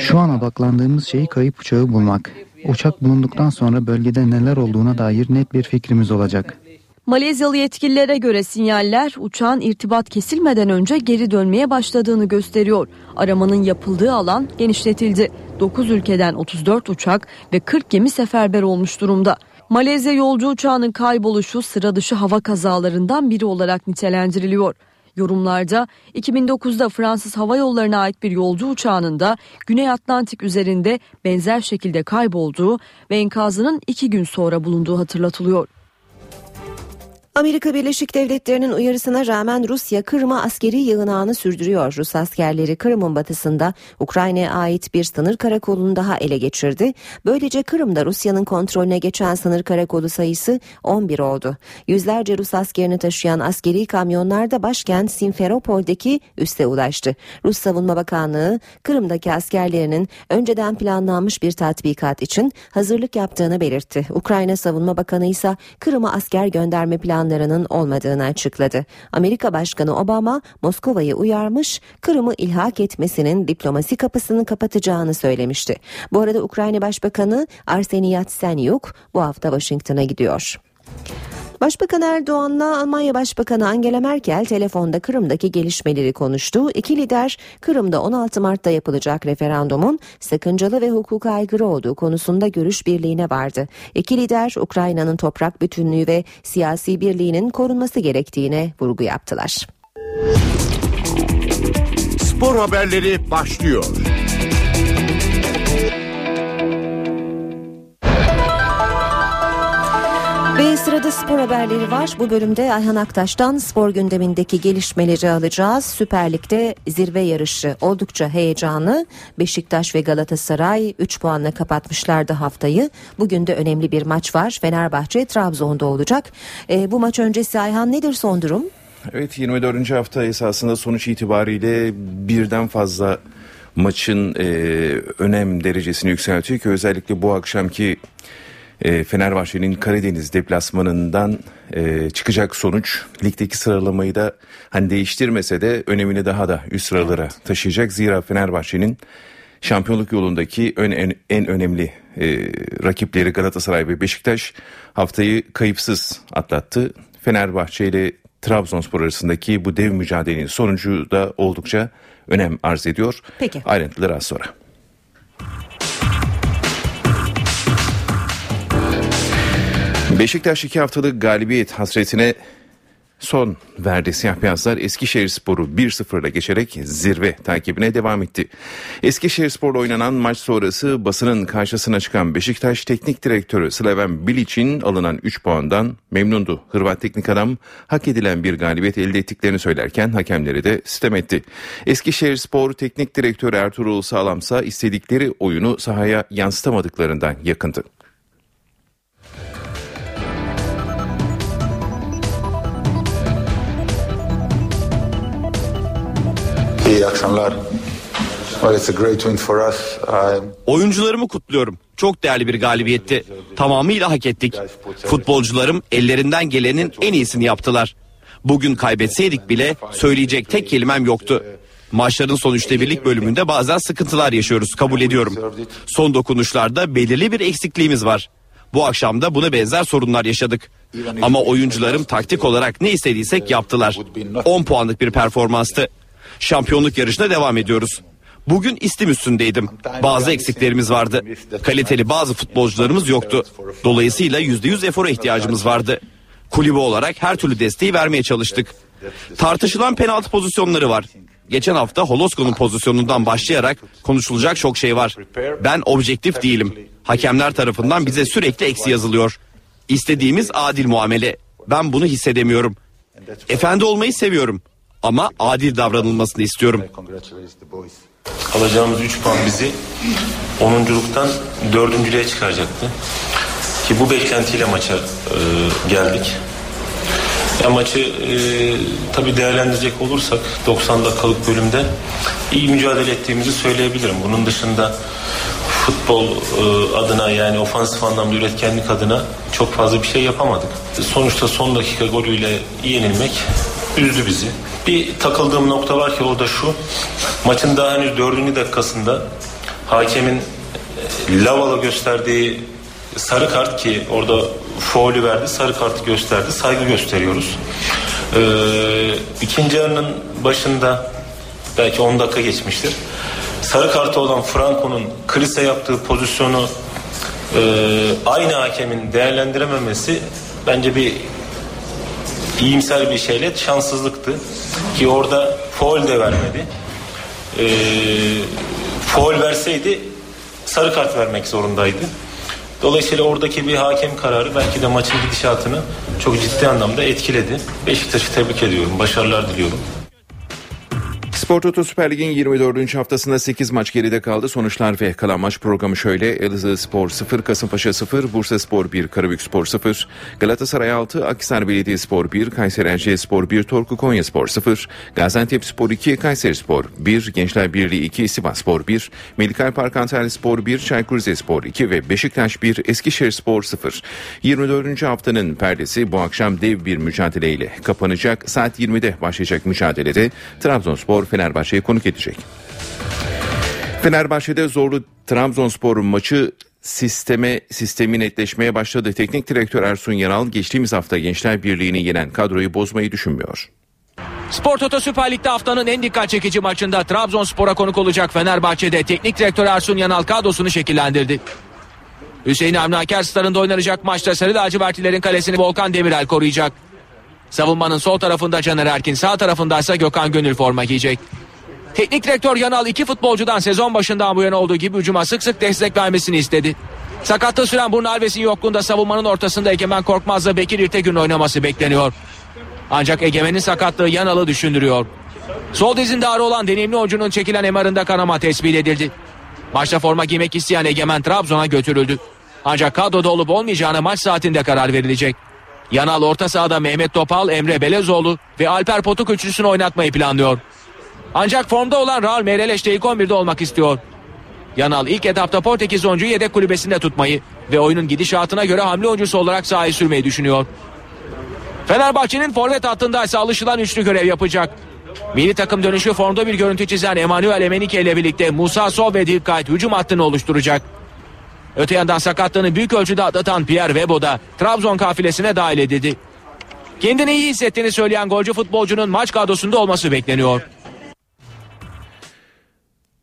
Şu an odaklandığımız şey kayıp uçağı bulmak. Uçak bulunduktan sonra bölgede neler olduğuna dair net bir fikrimiz olacak. Malezyalı yetkililere göre sinyaller uçağın irtibat kesilmeden önce geri dönmeye başladığını gösteriyor. Aramanın yapıldığı alan genişletildi. 9 ülkeden 34 uçak ve 40 gemi seferber olmuş durumda. Malezya yolcu uçağının kayboluşu sıra dışı hava kazalarından biri olarak nitelendiriliyor. Yorumlarda 2009'da Fransız Hava Yolları'na ait bir yolcu uçağının da Güney Atlantik üzerinde benzer şekilde kaybolduğu ve enkazının 2 gün sonra bulunduğu hatırlatılıyor. Amerika Birleşik Devletleri'nin uyarısına rağmen Rusya Kırım'a askeri yığınağını sürdürüyor. Rus askerleri Kırım'ın batısında Ukrayna'ya ait bir sınır karakolunu daha ele geçirdi. Böylece Kırım'da Rusya'nın kontrolüne geçen sınır karakolu sayısı 11 oldu. Yüzlerce Rus askerini taşıyan askeri kamyonlar da başkent Simferopol'deki üsse ulaştı. Rus Savunma Bakanlığı Kırım'daki askerlerinin önceden planlanmış bir tatbikat için hazırlık yaptığını belirtti. Ukrayna Savunma Bakanı ise Kırım'a asker gönderme planlarının olmadığını açıkladı. Amerika Başkanı Obama Moskova'yı uyarmış, Kırım'ı ilhak etmesinin diplomasi kapısını kapatacağını söylemişti. Bu arada Ukrayna Başbakanı Arseniy Yatsenyuk bu hafta Washington'a gidiyor. Başbakan Erdoğan'la Almanya Başbakanı Angela Merkel telefonda Kırım'daki gelişmeleri konuştu. İki lider Kırım'da 16 Mart'ta yapılacak referandumun sakıncalı ve hukuka aykırı olduğu konusunda görüş birliğine vardı. İki lider Ukrayna'nın toprak bütünlüğü ve siyasi birliğinin korunması gerektiğine vurgu yaptılar. Spor haberleri başlıyor. Ve sırada spor haberleri var. Bu bölümde Ayhan Aktaş'tan spor gündemindeki gelişmeleri alacağız. Süper Lig'de zirve yarışı oldukça heyecanlı. Beşiktaş ve Galatasaray 3 puanla kapatmışlardı haftayı. Bugün de önemli bir maç var. Fenerbahçe Trabzon'da olacak. Bu maç öncesi Ayhan, nedir son durum? Evet, 24. hafta esasında sonuç itibariyle birden fazla maçın önem derecesini yükseltiyor ki özellikle bu akşamki Fenerbahçe'nin Karadeniz deplasmanından çıkacak sonuç ligdeki sıralamayı da hani değiştirmese de önemini daha da üst sıralara taşıyacak. Zira Fenerbahçe'nin şampiyonluk yolundaki en önemli rakipleri Galatasaray ve Beşiktaş haftayı kayıpsız atlattı. Fenerbahçe ile Trabzonspor arasındaki bu dev mücadelenin sonucu da oldukça önem arz ediyor. Peki. Ayrıntıları az sonra. Beşiktaş 2 haftalık galibiyet hasretine son verdi. Siyah beyazlar Eskişehirspor'u 1-0'la geçerek zirve takibine devam etti. Eskişehirspor'la oynanan maç sonrası basının karşısına çıkan Beşiktaş teknik direktörü Slaven Bilic'in alınan 3 puandan memnundu. Hırvat teknik adam hak edilen bir galibiyet elde ettiklerini söylerken hakemleri de sitem etti. Eskişehirspor teknik direktörü Ertuğrul Sağlamsa istedikleri oyunu sahaya yansıtamadıklarından yakındı. İyi akşamlar. Well, it's a great win for us. Oyuncularımı kutluyorum. Çok değerli bir galibiyetti. Tamamıyla hak ettik. Futbolcularım ellerinden gelenin en iyisini yaptılar. Bugün kaybetseydik bile söyleyecek tek kelimem yoktu. Maçların son 3'te 1'lik bölümünde bazen sıkıntılar yaşıyoruz, kabul ediyorum. Son dokunuşlarda belirli bir eksikliğimiz var. Bu akşam da buna benzer sorunlar yaşadık. Ama oyuncularım taktik olarak ne istediysek yaptılar. 10 puanlık bir performanstı. Şampiyonluk yarışına devam ediyoruz. Bugün istim üstündeydim. Bazı eksiklerimiz vardı. Kaliteli bazı futbolcularımız yoktu. Dolayısıyla %100 efora ihtiyacımız vardı. Kulübü olarak her türlü desteği vermeye çalıştık. Tartışılan penaltı pozisyonları var. Geçen hafta Holosko'nun pozisyonundan başlayarak konuşulacak çok şey var. Ben objektif değilim. Hakemler tarafından bize sürekli eksi yazılıyor. İstediğimiz adil muamele. Ben bunu hissedemiyorum. Efendi olmayı seviyorum. Ama adil davranılmasını istiyorum. Alacağımız 3 puan bizi 10'unculuktan 4'üncülüğe çıkaracaktı. Ki bu beklentiyle maça geldik. Ya maçı tabii değerlendirecek olursak 90 dakikalık bölümde iyi mücadele ettiğimizi söyleyebilirim. Bunun dışında futbol adına, yani ofansif anlamda üretkenlik adına çok fazla bir şey yapamadık. Sonuçta son dakika golüyle yenilmek üzdü bizi. Bir takıldığım nokta var ki o da şu. Maçın daha henüz 4. dakikasında hakemin Laval'a gösterdiği sarı kart, ki orada faulü verdi, sarı kartı gösterdi. Saygı gösteriyoruz. İkinci yarının başında belki 10 dakika geçmiştir. Sarı kartı olan Franco'nun Klise yaptığı pozisyonu aynı hakemin değerlendirememesi bence bir iyimser bir şeyle şanssızlıktı. Ki orada faul de vermedi. Faul verseydi sarı kart vermek zorundaydı. Dolayısıyla oradaki bir hakem kararı belki de maçın gidişatını çok ciddi anlamda etkiledi. Beşiktaş'ı tebrik ediyorum. Başarılar diliyorum. Spor Toto Süper Lig'in 24. haftasında 8 maç geride kaldı. Sonuçlar ve kalan maç programı şöyle: Elazığ Spor 0, Kasımpaşa 0, Bursa Spor 1, Karabük Spor 0, Galatasaray 6, Akhisar Belediye Spor 1, Kayseri Erciyesspor 1, Torku Konya Spor 0, Gaziantep Spor 2, Kayseri Spor 1, Gençler Birliği 2, Sivas Spor 1, Medikal Park Antalya Spor 1, Çaykur Rizespor 2 ve Beşiktaş 1, Eskişehir Spor 0. 24. haftanın perdesi bu akşam dev bir mücadeleyle kapanacak. Saat 20'de başlayacak mücadelede Trabzonspor Fenerbahçe'ye konuk edecek. Fenerbahçe'de zorlu Trabzonspor maçı sistemi netleşmeye başladı. Teknik direktör Ersun Yanal geçtiğimiz hafta Gençler Birliği'ni yenen kadroyu bozmayı düşünmüyor. Spor Toto Süper Lig'de haftanın en dikkat çekici maçında Trabzonspor'a konuk olacak Fenerbahçe'de teknik direktör Ersun Yanal kadrosunu şekillendirdi. Hüseyin Avni Aker Star'ında oynanacak maçta Sarı Lacivertlilerin kalesini Volkan Demirel koruyacak. Savunmanın sol tarafında Caner Erkin, sağ tarafındaysa Gökhan Gönül forma giyecek. Teknik direktör Yanal iki futbolcudan sezon başından bu yana olduğu gibi hücuma sık sık destek vermesini istedi. Sakatlığı süren Burnalves'in yokluğunda savunmanın ortasında Egemen Korkmaz'la Bekir İrtegün'ün oynaması bekleniyor. Ancak Egemen'in sakatlığı Yanal'ı düşündürüyor. Sol dizinde ağrı olan deneyimli oyuncunun çekilen MR'ında kanama tespit edildi. Maçta forma giymek isteyen Egemen Trabzon'a götürüldü. Ancak kadroda olup olmayacağına maç saatinde karar verilecek. Yanal orta sahada Mehmet Topal, Emre Belezoğlu ve Alper Potuk üçlüsünü oynatmayı planlıyor. Ancak formda olan Raul Meireles de ilk 11'de olmak istiyor. Yanal ilk etapta Portekiz oyuncuyu yedek kulübesinde tutmayı ve oyunun gidişatına göre hamle oyuncusu olarak sahaya sürmeyi düşünüyor. Fenerbahçe'nin forvet hattında ise alışılan üçlü görev yapacak. Milli takım dönüşü formda bir görüntü çizen Emmanuel Emenike ile birlikte Musa Sow ve Dirk Kuyt hücum hattını oluşturacak. Öte yandan sakatlığını büyük ölçüde atlatan Pierre Webo da Trabzon kafilesine dahil edildi. Kendini iyi hissettiğini söyleyen golcü futbolcunun maç kadrosunda olması bekleniyor.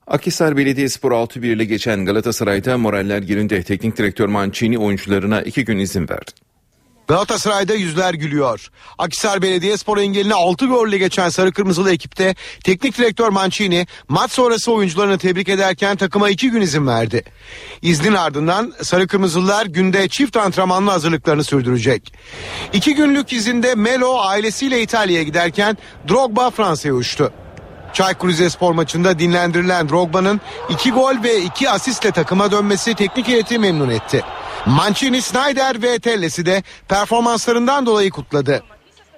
Akhisar Belediyespor 6-1 ile geçen Galatasaray'da moraller yerinde. Teknik direktör Mancini oyuncularına 2 gün izin verdi. Galatasaray'da yüzler gülüyor. Akhisar Belediyespor engeline 6 golle geçen sarı kırmızılı ekipte teknik direktör Mancini maç sonrası oyuncularını tebrik ederken takıma 2 gün izin verdi. İznin ardından sarı kırmızılılar günde çift antrenmanlı hazırlıklarını sürdürecek. 2 günlük izinde Melo ailesiyle İtalya'ya giderken Drogba Fransa'ya uçtu. Çaykur Rizespor maçında dinlendirilen Drogba'nın 2 gol ve 2 asistle takıma dönmesi teknik heyeti memnun etti. Mancini, Snyder ve Telles'i de performanslarından dolayı kutladı.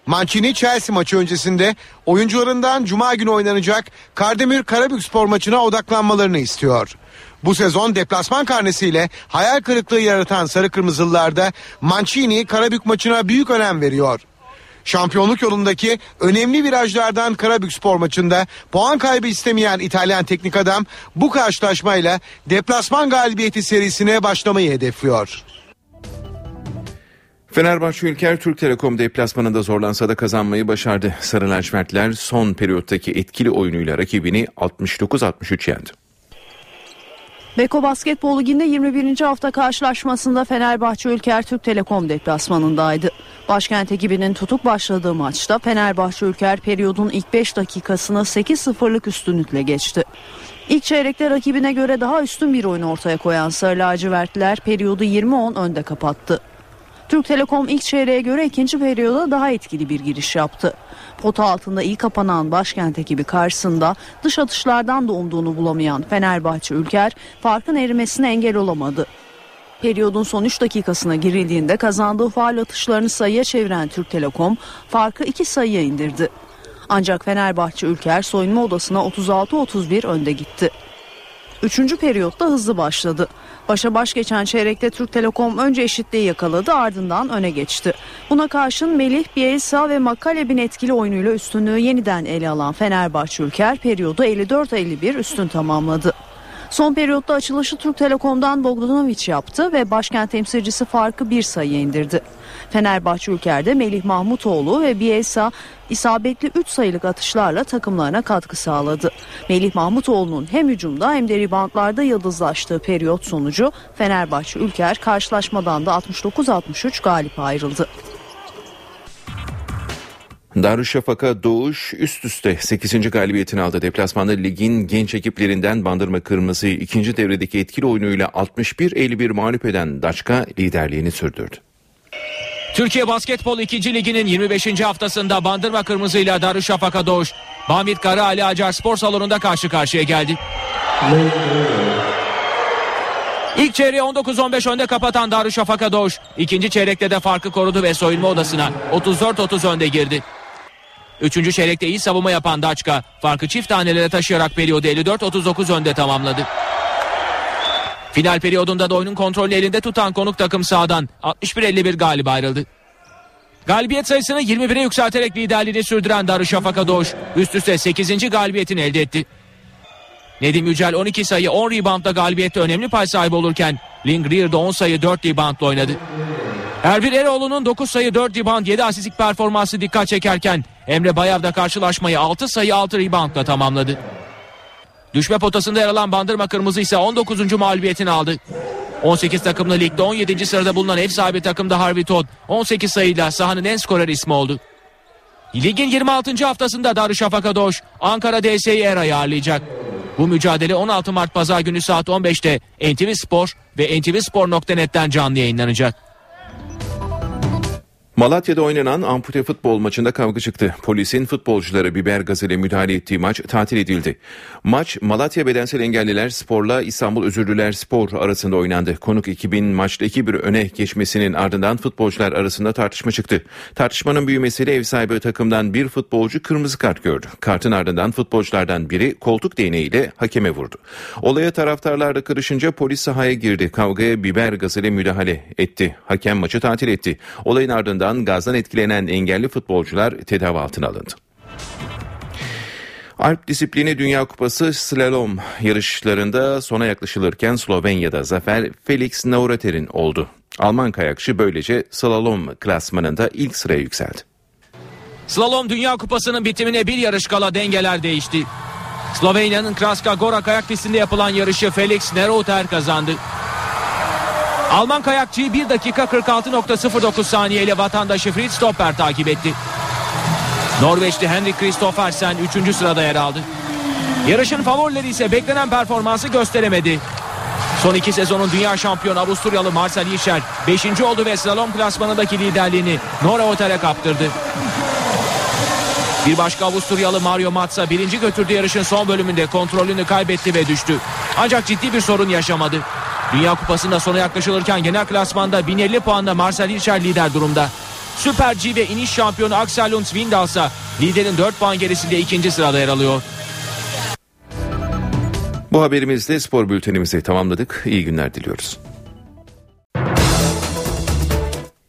Mancini Chelsea maçı öncesinde oyuncularından cuma günü oynanacak Kardemir Karabükspor maçına odaklanmalarını istiyor. Bu sezon deplasman karnesiyle hayal kırıklığı yaratan sarı kırmızılılarda Mancini Karabük maçına büyük önem veriyor. Şampiyonluk yolundaki önemli virajlardan Karabükspor maçında puan kaybı istemeyen İtalyan teknik adam bu karşılaşmayla deplasman galibiyeti serisine başlamayı hedefliyor. Fenerbahçe Ülker Türk Telekom deplasmanında zorlansa da kazanmayı başardı. Sarı lacivertler son periyottaki etkili oyunuyla rakibini 69-63 yendi. Beko Basketbol Ligi'nde 21. hafta karşılaşmasında Fenerbahçe Ülker Türk Telekom deplasmanındaydı. Başkent ekibinin tutuk başladığı maçta Fenerbahçe Ülker periyodun ilk 5 dakikasına 8-0'lık üstünlükle geçti. İlk çeyrekte rakibine göre daha üstün bir oyun ortaya koyan sarı lacivertler periyodu 20-10 önde kapattı. Türk Telekom ilk çeyreğe göre ikinci periyoda daha etkili bir giriş yaptı. Pota altında iyi kapanan Başkent ekibi karşısında dış atışlardan da umduğunu bulamayan Fenerbahçe Ülker farkın erimesine engel olamadı. Periyodun son 3 dakikasına girildiğinde kazandığı faul atışlarını sayıya çeviren Türk Telekom farkı 2 sayıya indirdi. Ancak Fenerbahçe Ülker soyunma odasına 36-31 önde gitti. 3. periyotta hızlı başladı. Başa baş geçen çeyrekte Türk Telekom önce eşitliği yakaladı, ardından öne geçti. Buna karşın Melih, Bielsa ve Makaleb'in etkili oyunuyla üstünlüğü yeniden ele alan Fenerbahçe Ülker periyodu 54-51 üstün tamamladı. Son periyotta açılışı Türk Telekom'dan Bogdanović yaptı ve başkent temsilcisi farkı 1 sayıya indirdi. Fenerbahçe Ülker'de Melih Mahmutoğlu ve Bielsa isabetli 3 sayılık atışlarla takımlarına katkı sağladı. Melih Mahmutoğlu'nun hem hücumda hem de ribantlarda yıldızlaştığı periyot sonucu Fenerbahçe Ülker karşılaşmadan da 69-63 galip ayrıldı. Darüşşafaka Doğuş üst üste 8. galibiyetini aldı. Deplasmanda ligin genç ekiplerinden Bandırma Kırmızı'yı 2. devredeki etkili oyunuyla 61-51 mağlup eden Daçka liderliğini sürdürdü. Türkiye Basketbol 2. Ligi'nin 25. haftasında Bandırma Kırmızı ile Darüşşafaka Doğuş, Bamit Karaali Acar Spor Salonu'nda karşı karşıya geldi. İlk çeyreği 19-15 önde kapatan Darüşşafaka Doğuş, ikinci çeyrekte de farkı korudu ve soyunma odasına 34-30 önde girdi. 3. çeyrekte iyi savunma yapan Daçka, farkı çift tanelere taşıyarak periyodu 54-39 önde tamamladı. Final periyodunda da oyunun kontrolünü elinde tutan konuk takım sahadan 61-51 galip ayrıldı. Galibiyet sayısını 21'e yükselterek liderliğini sürdüren Darüşşafaka Doğuş üst üste 8. galibiyetini elde etti. Nedim Yücel 12 sayı 10 reboundla galibiyette önemli pay sahibi olurken Ling Rear'da 10 sayı 4 reboundla oynadı. Erbil Eroğlu'nun 9 sayı 4 rebound 7 asistlik performansı dikkat çekerken Emre Bayav da karşılaşmayı 6 sayı 6 reboundla tamamladı. Düşme potasında yer alan Bandırma Kırmızı ise 19. mağlubiyetini aldı. 18 takımlı ligde 17. sırada bulunan ev sahibi takımda Harvey Todd 18 sayıyla sahanın en skorer ismi oldu. Ligin 26. haftasında Darüşşafaka Doğuş Ankara DS'yi ağırlayacak. Bu mücadele 16 Mart Pazar günü saat 15'te NTV Spor ve ntvspor.net'ten canlı yayınlanacak. Malatya'da oynanan ampute futbol maçında kavga çıktı. Polisin futbolculara biber gazıyla müdahale ettiği maç tatil edildi. Maç Malatya Bedensel Engelliler Spor'la İstanbul Özürlüler Spor arasında oynandı. Konuk ekibin maçta 2-1 öne geçmesinin ardından futbolcular arasında tartışma çıktı. Tartışmanın büyümesiyle ev sahibi takımdan bir futbolcu kırmızı kart gördü. Kartın ardından futbolculardan biri koltuk değneğiyle hakeme vurdu. Olaya taraftarlar da karışınca polis sahaya girdi. Kavgaya biber gazıyla müdahale etti. Hakem maçı tatil etti. Olayın ardından gazdan etkilenen engelli futbolcular tedavi altına alındı. Alp disiplini Dünya Kupası slalom yarışlarında sona yaklaşılırken Slovenya'da zafer Felix Naurater'in oldu. Alman kayakçı böylece slalom klasmanında ilk sıraya yükseldi. Slalom Dünya Kupası'nın bitimine bir yarış kala dengeler değişti. Slovenya'nın Kranjska Gora kayak pistinde yapılan yarışı Felix Narauter kazandı. Alman kayakçıyı 1 dakika 46.09 saniyeyle vatandaşı Fritz Topper takip etti. Norveçli Henrik Kristoffersen 3. sırada yer aldı. Yarışın favorileri ise beklenen performansı gösteremedi. Son 2 sezonun dünya şampiyonu Avusturyalı Marcel Hirscher 5. oldu ve slalom klasmanındaki liderliğini Norauter'e kaptırdı. Bir başka Avusturyalı Mario Matsa 1. götürdüğü yarışın son bölümünde kontrolünü kaybetti ve düştü. Ancak ciddi bir sorun yaşamadı. Dünya Kupası'nda sona yaklaşılırken genel klasmanda 1050 puanla Marcel Hirscher lider durumda. Süper G ve iniş şampiyonu Axel Lund Svindal ise liderin 4 puan gerisinde 2. sırada yer alıyor. Bu haberimizle spor bültenimizi tamamladık. İyi günler diliyoruz.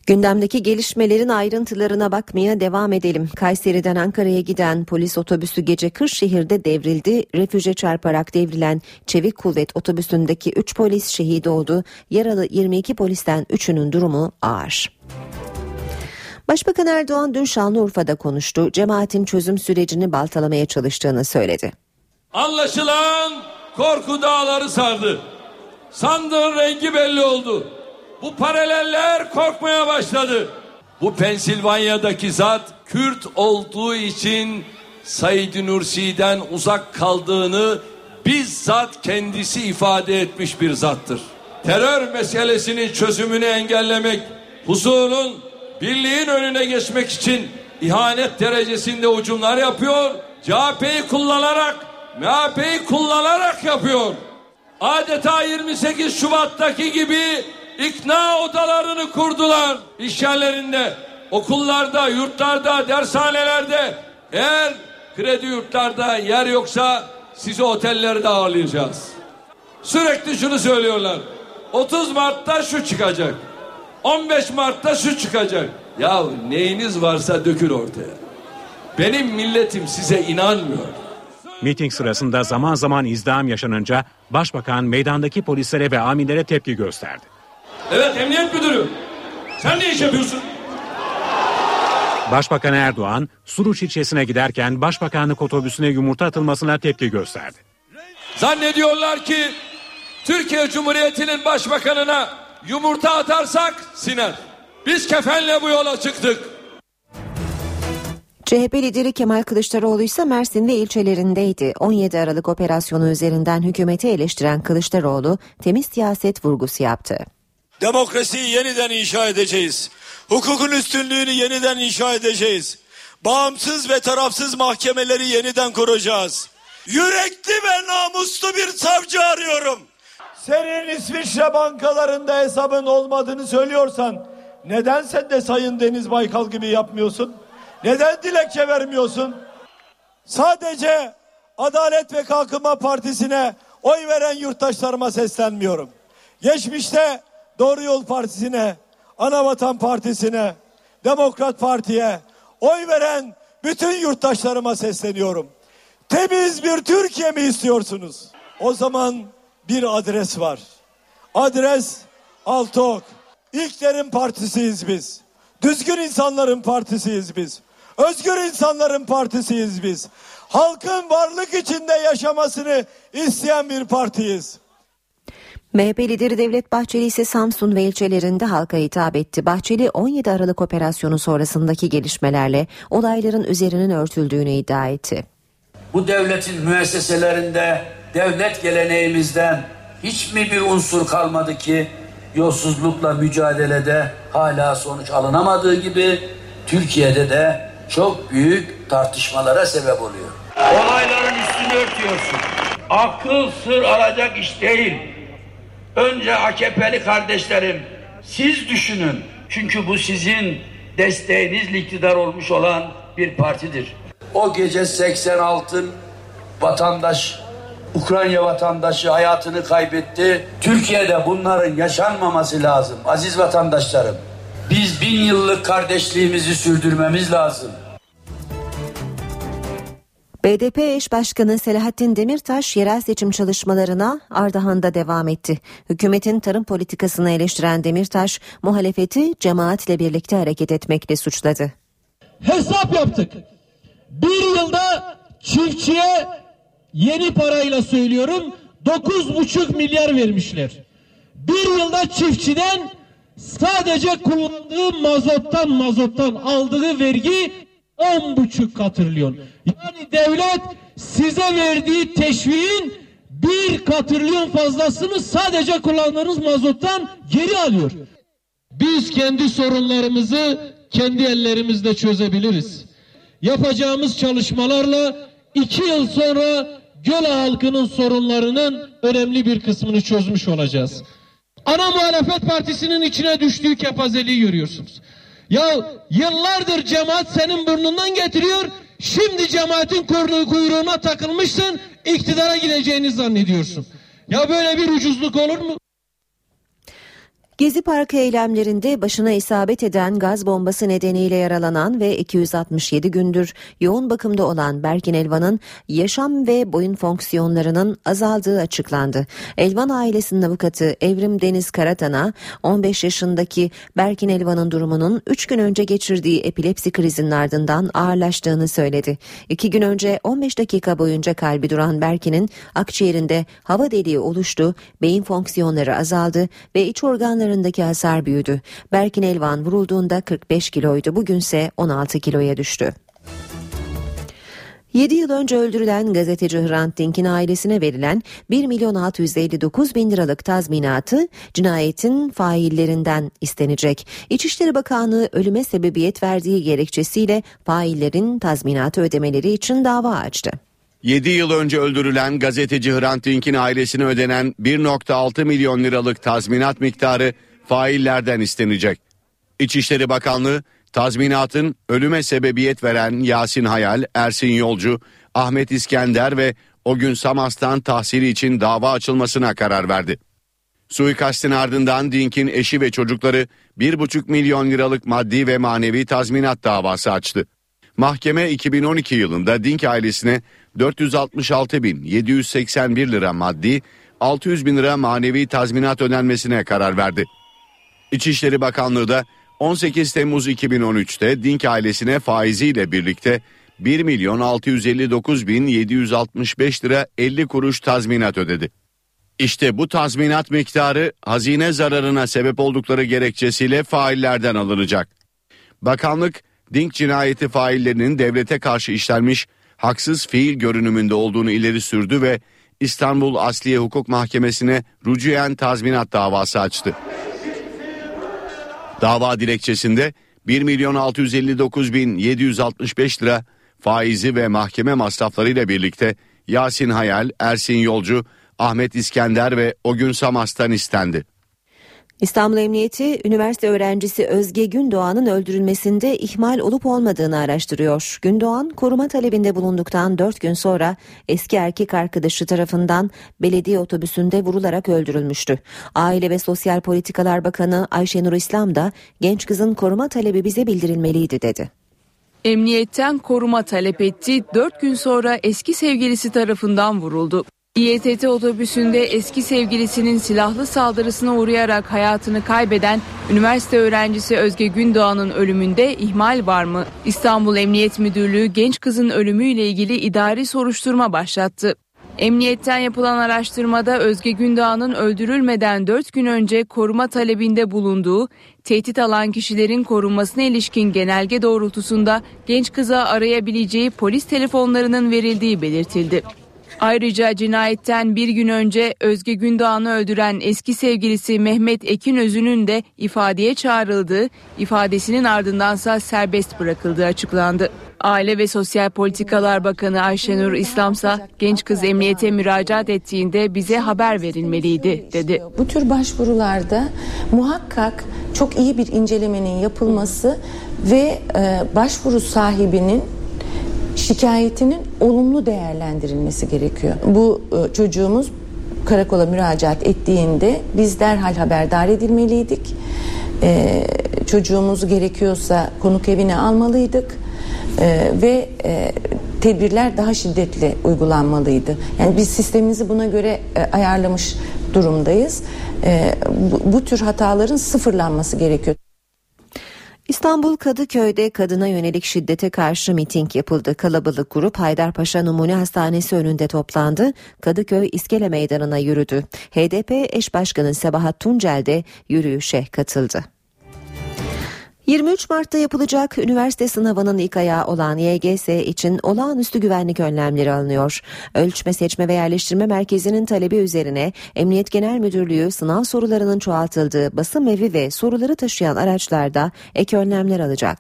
Gündemdeki gelişmelerin ayrıntılarına bakmaya devam edelim. Kayseri'den Ankara'ya giden polis otobüsü gece Kırşehir'de devrildi. Refüje çarparak devrilen Çevik Kuvvet otobüsündeki 3 polis şehit oldu. Yaralı 22 polisten 3'ünün durumu ağır. Başbakan Erdoğan dün Şanlıurfa'da konuştu. Cemaatin çözüm sürecini baltalamaya çalıştığını söyledi. Anlaşılan korku dağları sardı. Sandığın rengi belli oldu. Bu paraleller korkmaya başladı. Bu Pensilvanya'daki zat Kürt olduğu için Said Nursi'den uzak kaldığını bizzat kendisi ifade etmiş bir zattır. Terör meselesinin çözümünü engellemek, huzurun, birliğin önüne geçmek için ihanet derecesinde hücumlar yapıyor. CHP'yi kullanarak, MHP'yi kullanarak yapıyor. Adeta 28 Şubat'taki gibi İkna odalarını kurdular. İş yerlerinde, okullarda, yurtlarda, dershanelerde. Eğer kredi yurtlarda yer yoksa sizi otellerde ağırlayacağız. Sürekli şunu söylüyorlar. 30 Mart'ta şu çıkacak. 15 Mart'ta şu çıkacak. Ya neyiniz varsa dökün ortaya. Benim milletim size inanmıyor. Miting sırasında zaman zaman izdiham yaşanınca Başbakan meydandaki polislere ve amirlere tepki gösterdi. Evet, emniyet müdürü. Sen ne iş yapıyorsun? Başbakan Erdoğan, Suruç ilçesine giderken başbakanlık otobüsüne yumurta atılmasına tepki gösterdi. Zannediyorlar ki Türkiye Cumhuriyeti'nin başbakanına yumurta atarsak siner. Biz kefenle bu yola çıktık. CHP lideri Kemal Kılıçdaroğlu ise Mersin ve ilçelerindeydi. 17 Aralık operasyonu üzerinden hükümeti eleştiren Kılıçdaroğlu temiz siyaset vurgusu yaptı. Demokrasiyi yeniden inşa edeceğiz. Hukukun üstünlüğünü yeniden inşa edeceğiz. Bağımsız ve tarafsız mahkemeleri yeniden kuracağız. Yürekli ve namuslu bir savcı arıyorum. Senin İsviçre bankalarında hesabın olmadığını söylüyorsan neden sen de Sayın Deniz Baykal gibi yapmıyorsun? Neden dilekçe vermiyorsun? Sadece Adalet ve Kalkınma Partisi'ne oy veren yurttaşlarıma seslenmiyorum. Geçmişte Doğru Yol Partisi'ne, Anavatan Partisi'ne, Demokrat Parti'ye oy veren bütün yurttaşlarıma sesleniyorum. Temiz bir Türkiye mi istiyorsunuz? O zaman bir adres var. Adres Altok. İlklerin partisiyiz biz. Düzgün insanların partisiyiz biz. Özgür insanların partisiyiz biz. Halkın varlık içinde yaşamasını isteyen bir partiyiz. MHP lideri Devlet Bahçeli ise Samsun ve ilçelerinde halka hitap etti. Bahçeli 17 Aralık operasyonu sonrasındaki gelişmelerle olayların üzerinin örtüldüğünü iddia etti. Bu devletin müesseselerinde devlet geleneğimizden hiç mi bir unsur kalmadı ki yolsuzlukla mücadelede hala sonuç alınamadığı gibi Türkiye'de de çok büyük tartışmalara sebep oluyor. Olayların üstünü örtüyorsun. Akıl sır alacak iş değil. Önce AKP'li kardeşlerim, siz düşünün. Çünkü bu sizin desteğinizle iktidar olmuş olan bir partidir. O gece 86 vatandaş, Ukrayna vatandaşı hayatını kaybetti. Türkiye'de bunların yaşanmaması lazım aziz vatandaşlarım. Biz 1000 yıllık kardeşliğimizi sürdürmemiz lazım. BDP eş başkanı Selahattin Demirtaş yerel seçim çalışmalarına Ardahan'da devam etti. Hükümetin tarım politikasını eleştiren Demirtaş, muhalefeti cemaatle birlikte hareket etmekle suçladı. Hesap yaptık. 1 yılda çiftçiye yeni parayla söylüyorum 9,5 milyar vermişler. 1 yılda çiftçiden sadece kullandığı mazottan aldığı vergi 10,5 katrilyon. Yani devlet size verdiği teşviğin 1 katrilyon fazlasını sadece kullandığınız mazottan geri alıyor. Biz kendi sorunlarımızı kendi ellerimizle çözebiliriz. Yapacağımız çalışmalarla 2 yıl sonra Göl halkının sorunlarının önemli bir kısmını çözmüş olacağız. Ana muhalefet partisinin içine düştüğü kepazeliği görüyorsunuz. Ya yıllardır cemaat senin burnundan getiriyor, şimdi cemaatin kuyruğuna takılmışsın, iktidara gideceğini zannediyorsun. Ya böyle bir ucuzluk olur mu? Gezi Parkı eylemlerinde başına isabet eden gaz bombası nedeniyle yaralanan ve 267 gündür yoğun bakımda olan Berkin Elvan'ın yaşam ve boyun fonksiyonlarının azaldığı açıklandı. Elvan ailesinin avukatı Evrim Deniz Karatan'a 15 yaşındaki Berkin Elvan'ın durumunun 3 gün önce geçirdiği epilepsi krizinin ardından ağırlaştığını söyledi. 2 gün önce 15 dakika boyunca kalbi duran Berkin'in akciğerinde hava deliği oluştu, beyin fonksiyonları azaldı ve iç organları hasar büyüdü. Berkin Elvan vurulduğunda 45 kiloydu. Bugünse 16 kiloya düştü. 7 yıl önce öldürülen gazeteci Hrant Dink'in ailesine verilen 1.659.000 liralık tazminatı cinayetin faillerinden istenecek. İçişleri Bakanlığı ölüme sebebiyet verdiği gerekçesiyle faillerin tazminatı ödemeleri için dava açtı. 7 yıl önce öldürülen gazeteci Hrant Dink'in ailesine ödenen 1.6 milyon liralık tazminat miktarı faillerden istenecek. İçişleri Bakanlığı, tazminatın ölüme sebebiyet veren Yasin Hayal, Ersin Yolcu, Ahmet İskender ve o gün Samas'tan tahsili için dava açılmasına karar verdi. Suikastin ardından Dink'in eşi ve çocukları 1,5 milyon liralık maddi ve manevi tazminat davası açtı. Mahkeme 2012 yılında Dink ailesine 466.781 lira maddi, 600.000 lira manevi tazminat ödenmesine karar verdi. İçişleri Bakanlığı da 18 Temmuz 2013'te Dink ailesine faiziyle birlikte 1.659.765 lira 50 kuruş tazminat ödedi. İşte bu tazminat miktarı hazine zararına sebep oldukları gerekçesiyle faillerden alınacak. Bakanlık, Dink cinayeti faillerinin devlete karşı işlenmiş haksız fiil görünümünde olduğunu ileri sürdü ve İstanbul Asliye Hukuk Mahkemesi'ne rücuen tazminat davası açtı. Dava dilekçesinde 1.659.765 lira faizi ve mahkeme masraflarıyla birlikte Yasin Hayal, Ersin Yolcu, Ahmet İskender ve o gün Samas'tan istendi. İstanbul Emniyeti, üniversite öğrencisi Özge Gündoğan'ın öldürülmesinde ihmal olup olmadığını araştırıyor. Gündoğan, koruma talebinde bulunduktan 4 gün sonra eski erkek arkadaşı tarafından belediye otobüsünde vurularak öldürülmüştü. Aile ve Sosyal Politikalar Bakanı Ayşenur İslam da genç kızın koruma talebi bize bildirilmeliydi dedi. Emniyetten koruma talep etti, 4 gün sonra eski sevgilisi tarafından vuruldu. İETT otobüsünde eski sevgilisinin silahlı saldırısına uğrayarak hayatını kaybeden üniversite öğrencisi Özge Gündoğan'ın ölümünde ihmal var mı? İstanbul Emniyet Müdürlüğü genç kızın ölümüyle ilgili idari soruşturma başlattı. Emniyetten yapılan araştırmada Özge Gündoğan'ın öldürülmeden 4 gün önce koruma talebinde bulunduğu, tehdit alan kişilerin korunmasına ilişkin genelge doğrultusunda genç kıza arayabileceği polis telefonlarının verildiği belirtildi. Ayrıca cinayetten bir gün önce Özge Gündoğan'ı öldüren eski sevgilisi Mehmet Ekinözü'nün de ifadeye çağrıldığı, ifadesinin ardındansa serbest bırakıldığı açıklandı. Aile ve Sosyal Politikalar Bakanı Ayşenur İslam'sa genç kız emniyete müracaat ettiğinde bize haber verilmeliydi dedi. Bu tür başvurularda muhakkak çok iyi bir incelemenin yapılması ve başvuru sahibinin şikayetinin olumlu değerlendirilmesi gerekiyor. Bu çocuğumuz karakola müracaat ettiğinde biz derhal haberdar edilmeliydik. Çocuğumuzu gerekiyorsa konuk evine almalıydık ve tedbirler daha şiddetli uygulanmalıydı. Yani biz sistemimizi buna göre ayarlamış durumdayız. Bu tür hataların sıfırlanması gerekiyor. İstanbul Kadıköy'de kadına yönelik şiddete karşı miting yapıldı. Kalabalık grup Haydarpaşa Numune Hastanesi önünde toplandı. Kadıköy İskele Meydanı'na yürüdü. HDP eş başkanı Sabahat Tuncel de yürüyüşe katıldı. 23 Mart'ta yapılacak üniversite sınavının ilk ayağı olan YGS için olağanüstü güvenlik önlemleri alınıyor. Ölçme, Seçme ve Yerleştirme Merkezi'nin talebi üzerine Emniyet Genel Müdürlüğü sınav sorularının çoğaltıldığı basım evi ve soruları taşıyan araçlarda ek önlemler alacak.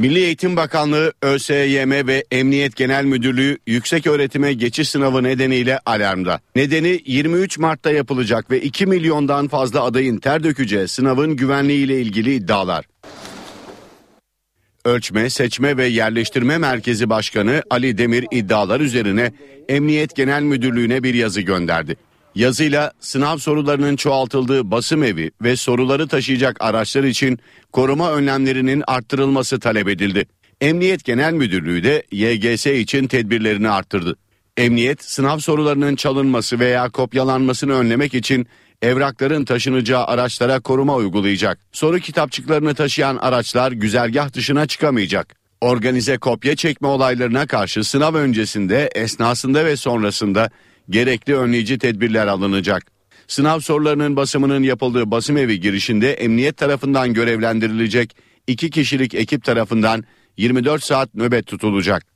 Milli Eğitim Bakanlığı, ÖSYM ve Emniyet Genel Müdürlüğü yükseköğretime geçiş sınavı nedeniyle alarmda. Nedeni 23 Mart'ta yapılacak ve 2 milyondan fazla adayın ter dökeceği sınavın güvenliğiyle ilgili iddialar. Ölçme, Seçme ve Yerleştirme Merkezi Başkanı Ali Demir iddialar üzerine Emniyet Genel Müdürlüğü'ne bir yazı gönderdi. Yazıyla sınav sorularının çoğaltıldığı basım evi ve soruları taşıyacak araçlar için koruma önlemlerinin arttırılması talep edildi. Emniyet Genel Müdürlüğü de YGS için tedbirlerini arttırdı. Emniyet, sınav sorularının çalınması veya kopyalanmasını önlemek için evrakların taşınacağı araçlara koruma uygulayacak. Soru kitapçıklarını taşıyan araçlar güzergah dışına çıkamayacak. Organize kopya çekme olaylarına karşı sınav öncesinde, esnasında ve sonrasında gerekli önleyici tedbirler alınacak. Sınav sorularının basımının yapıldığı basım evi girişinde emniyet tarafından görevlendirilecek 2 kişilik ekip tarafından 24 saat nöbet tutulacak.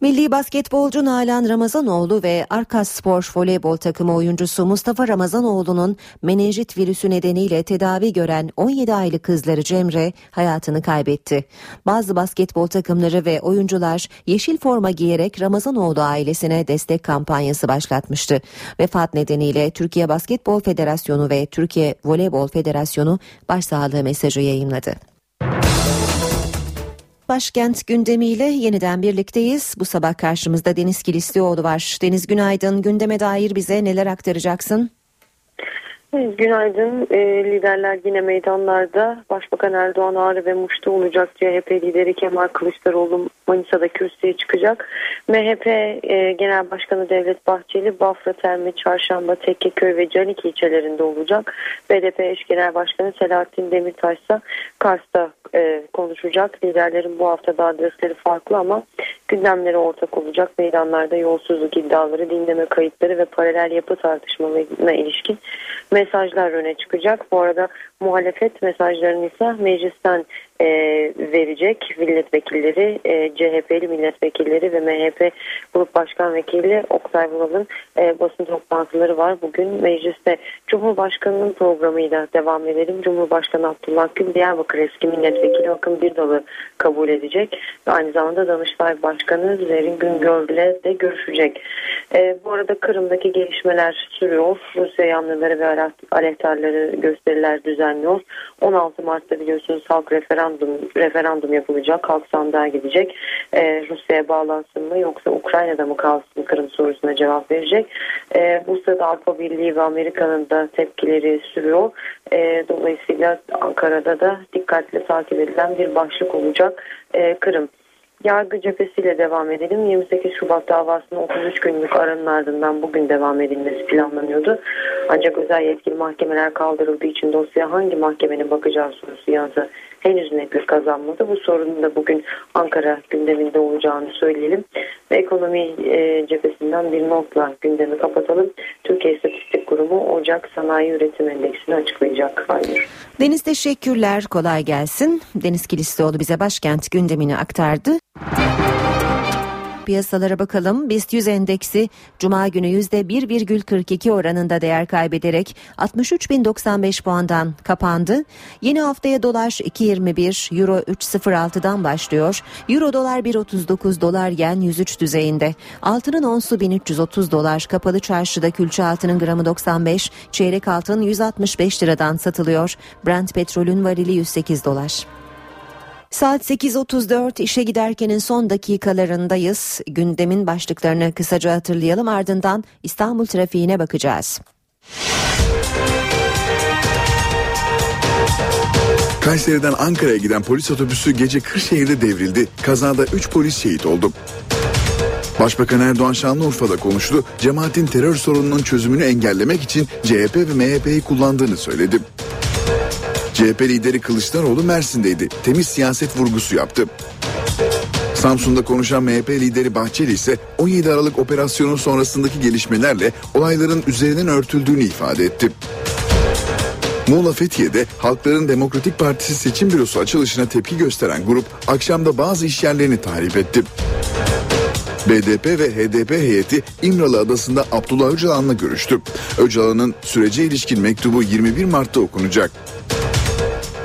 Milli basketbolcu Nalan Ramazanoğlu ve Arkaspor voleybol takımı oyuncusu Mustafa Ramazanoğlu'nun menenjit virüsü nedeniyle tedavi gören 17 aylık kızları Cemre hayatını kaybetti. Bazı basketbol takımları ve oyuncular yeşil forma giyerek Ramazanoğlu ailesine destek kampanyası başlatmıştı. Vefat nedeniyle Türkiye Basketbol Federasyonu ve Türkiye Voleybol Federasyonu başsağlığı mesajı yayımladı. Başkent gündemiyle yeniden birlikteyiz. Bu sabah karşımızda Deniz Kilislioğlu var. Deniz, günaydın. Gündeme dair bize neler aktaracaksın? Günaydın. Liderler yine meydanlarda. Başbakan Erdoğan Ağrı ve Muş'ta olacak. CHP lideri Kemal Kılıçdaroğlu Manisa'da kürsüye çıkacak. MHP Genel Başkanı Devlet Bahçeli, Bafra, Terme, Çarşamba, Tekkeköy ve Canikli ilçelerinde olacak. BDP eş Genel Başkanı Selahattin Demirtaş ise Kars'ta konuşacak. Liderlerin bu hafta da adresleri farklı ama gündemleri ortak olacak. Meydanlarda yolsuzluk iddiaları, dinleme kayıtları ve paralel yapı tartışmalarına ilişkin mesajlar öne çıkacak. Bu arada muhalefet mesajlarını ise meclisten verecek. Milletvekilleri, CHP'li milletvekilleri ve MHP Grup Başkan Vekili Oktay Vural'ın basın toplantıları var. Bugün mecliste Cumhurbaşkanı'nın programıyla devam edelim. Cumhurbaşkanı Abdullah Gül, Diyarbakır eski milletvekili Akın Birdal'ı kabul edecek. Ve aynı zamanda Danıştay Başkanı Zerrin Güngör'le de görüşecek. Bu arada Kırım'daki gelişmeler sürüyor. Rusya yanlıları ve aleyhtarları gösteriler düzenliyor. 16 Mart'ta biliyorsunuz halk referandum yapılacak. Halk sandığa gidecek. Rusya'ya bağlansın mı yoksa Ukrayna'da mı kalsın Kırım sorusuna cevap verecek. Bu sırada Avrupa Birliği ve Amerika'nın da tepkileri sürüyor. Dolayısıyla Ankara'da da dikkatle takip edilen bir başlık olacak Kırım. Yargı cephesiyle devam edelim. 28 Şubat davasının 33 günlük aranın ardından bugün devam edilmesi planlanıyordu. Ancak özel yetkili mahkemeler kaldırıldığı için dosyaya hangi mahkemenin bakacağı sorusu yanıtı henüz netlik kazanmadı. Bu sorunun da bugün Ankara gündeminde olacağını söyleyelim. Ve ekonomi cephesinden bir notla gündemi kapatalım. Türkiye İstatistik Kurumu Ocak Sanayi Üretim Endeksini açıklayacak. Hayır. Deniz, teşekkürler. Kolay gelsin. Deniz Kilislioğlu bize başkent gündemini aktardı. Piyasalara bakalım. BIST 100 endeksi Cuma günü %1,42 oranında değer kaybederek 63.095 puandan kapandı. Yeni haftaya dolar 2.21, euro 3.06'dan başlıyor. Euro dolar 1.39, dolar yen 103 düzeyinde. Altının onsu $1.330. Kapalı çarşıda külçe altının gramı 95, çeyrek altın 165 liradan satılıyor. Brent petrolün varili $108. Saat 8.34, işe giderkenin son dakikalarındayız. Gündemin başlıklarını kısaca hatırlayalım, ardından İstanbul trafiğine bakacağız. Kayseri'den Ankara'ya giden polis otobüsü gece Kırşehir'de devrildi. Kazada 3 polis şehit oldu. Başbakan Erdoğan Şanlıurfa'da konuştu. Cemaatin terör sorununun çözümünü engellemek için CHP ve MHP'yi kullandığını söyledi. CHP lideri Kılıçdaroğlu Mersin'deydi. Temiz siyaset vurgusu yaptı. Samsun'da konuşan MHP lideri Bahçeli ise 17 Aralık operasyonun sonrasındaki gelişmelerle olayların üzerinin örtüldüğünü ifade etti. Muğla Fethiye'de Halkların Demokratik Partisi seçim bürosu açılışına tepki gösteren grup akşamda bazı işyerlerini tahrip etti. BDP ve HDP heyeti İmralı Adası'nda Abdullah Öcalan'la görüştü. Öcalan'ın sürece ilişkin mektubu 21 Mart'ta okunacak.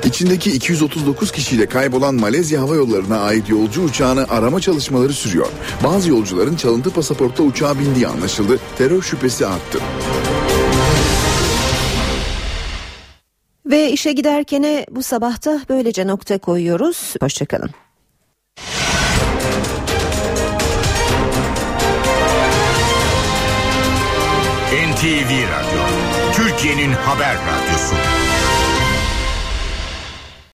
İçindeki 239 kişiyle kaybolan Malezya Hava Yolları'na ait yolcu uçağını arama çalışmaları sürüyor. Bazı yolcuların çalıntı pasaportla uçağa bindiği anlaşıldı. Terör şüphesi arttı. Ve işe giderkene bu sabahta böylece nokta koyuyoruz. Hoşçakalın. NTV Radyo, Türkiye'nin haber radyosu.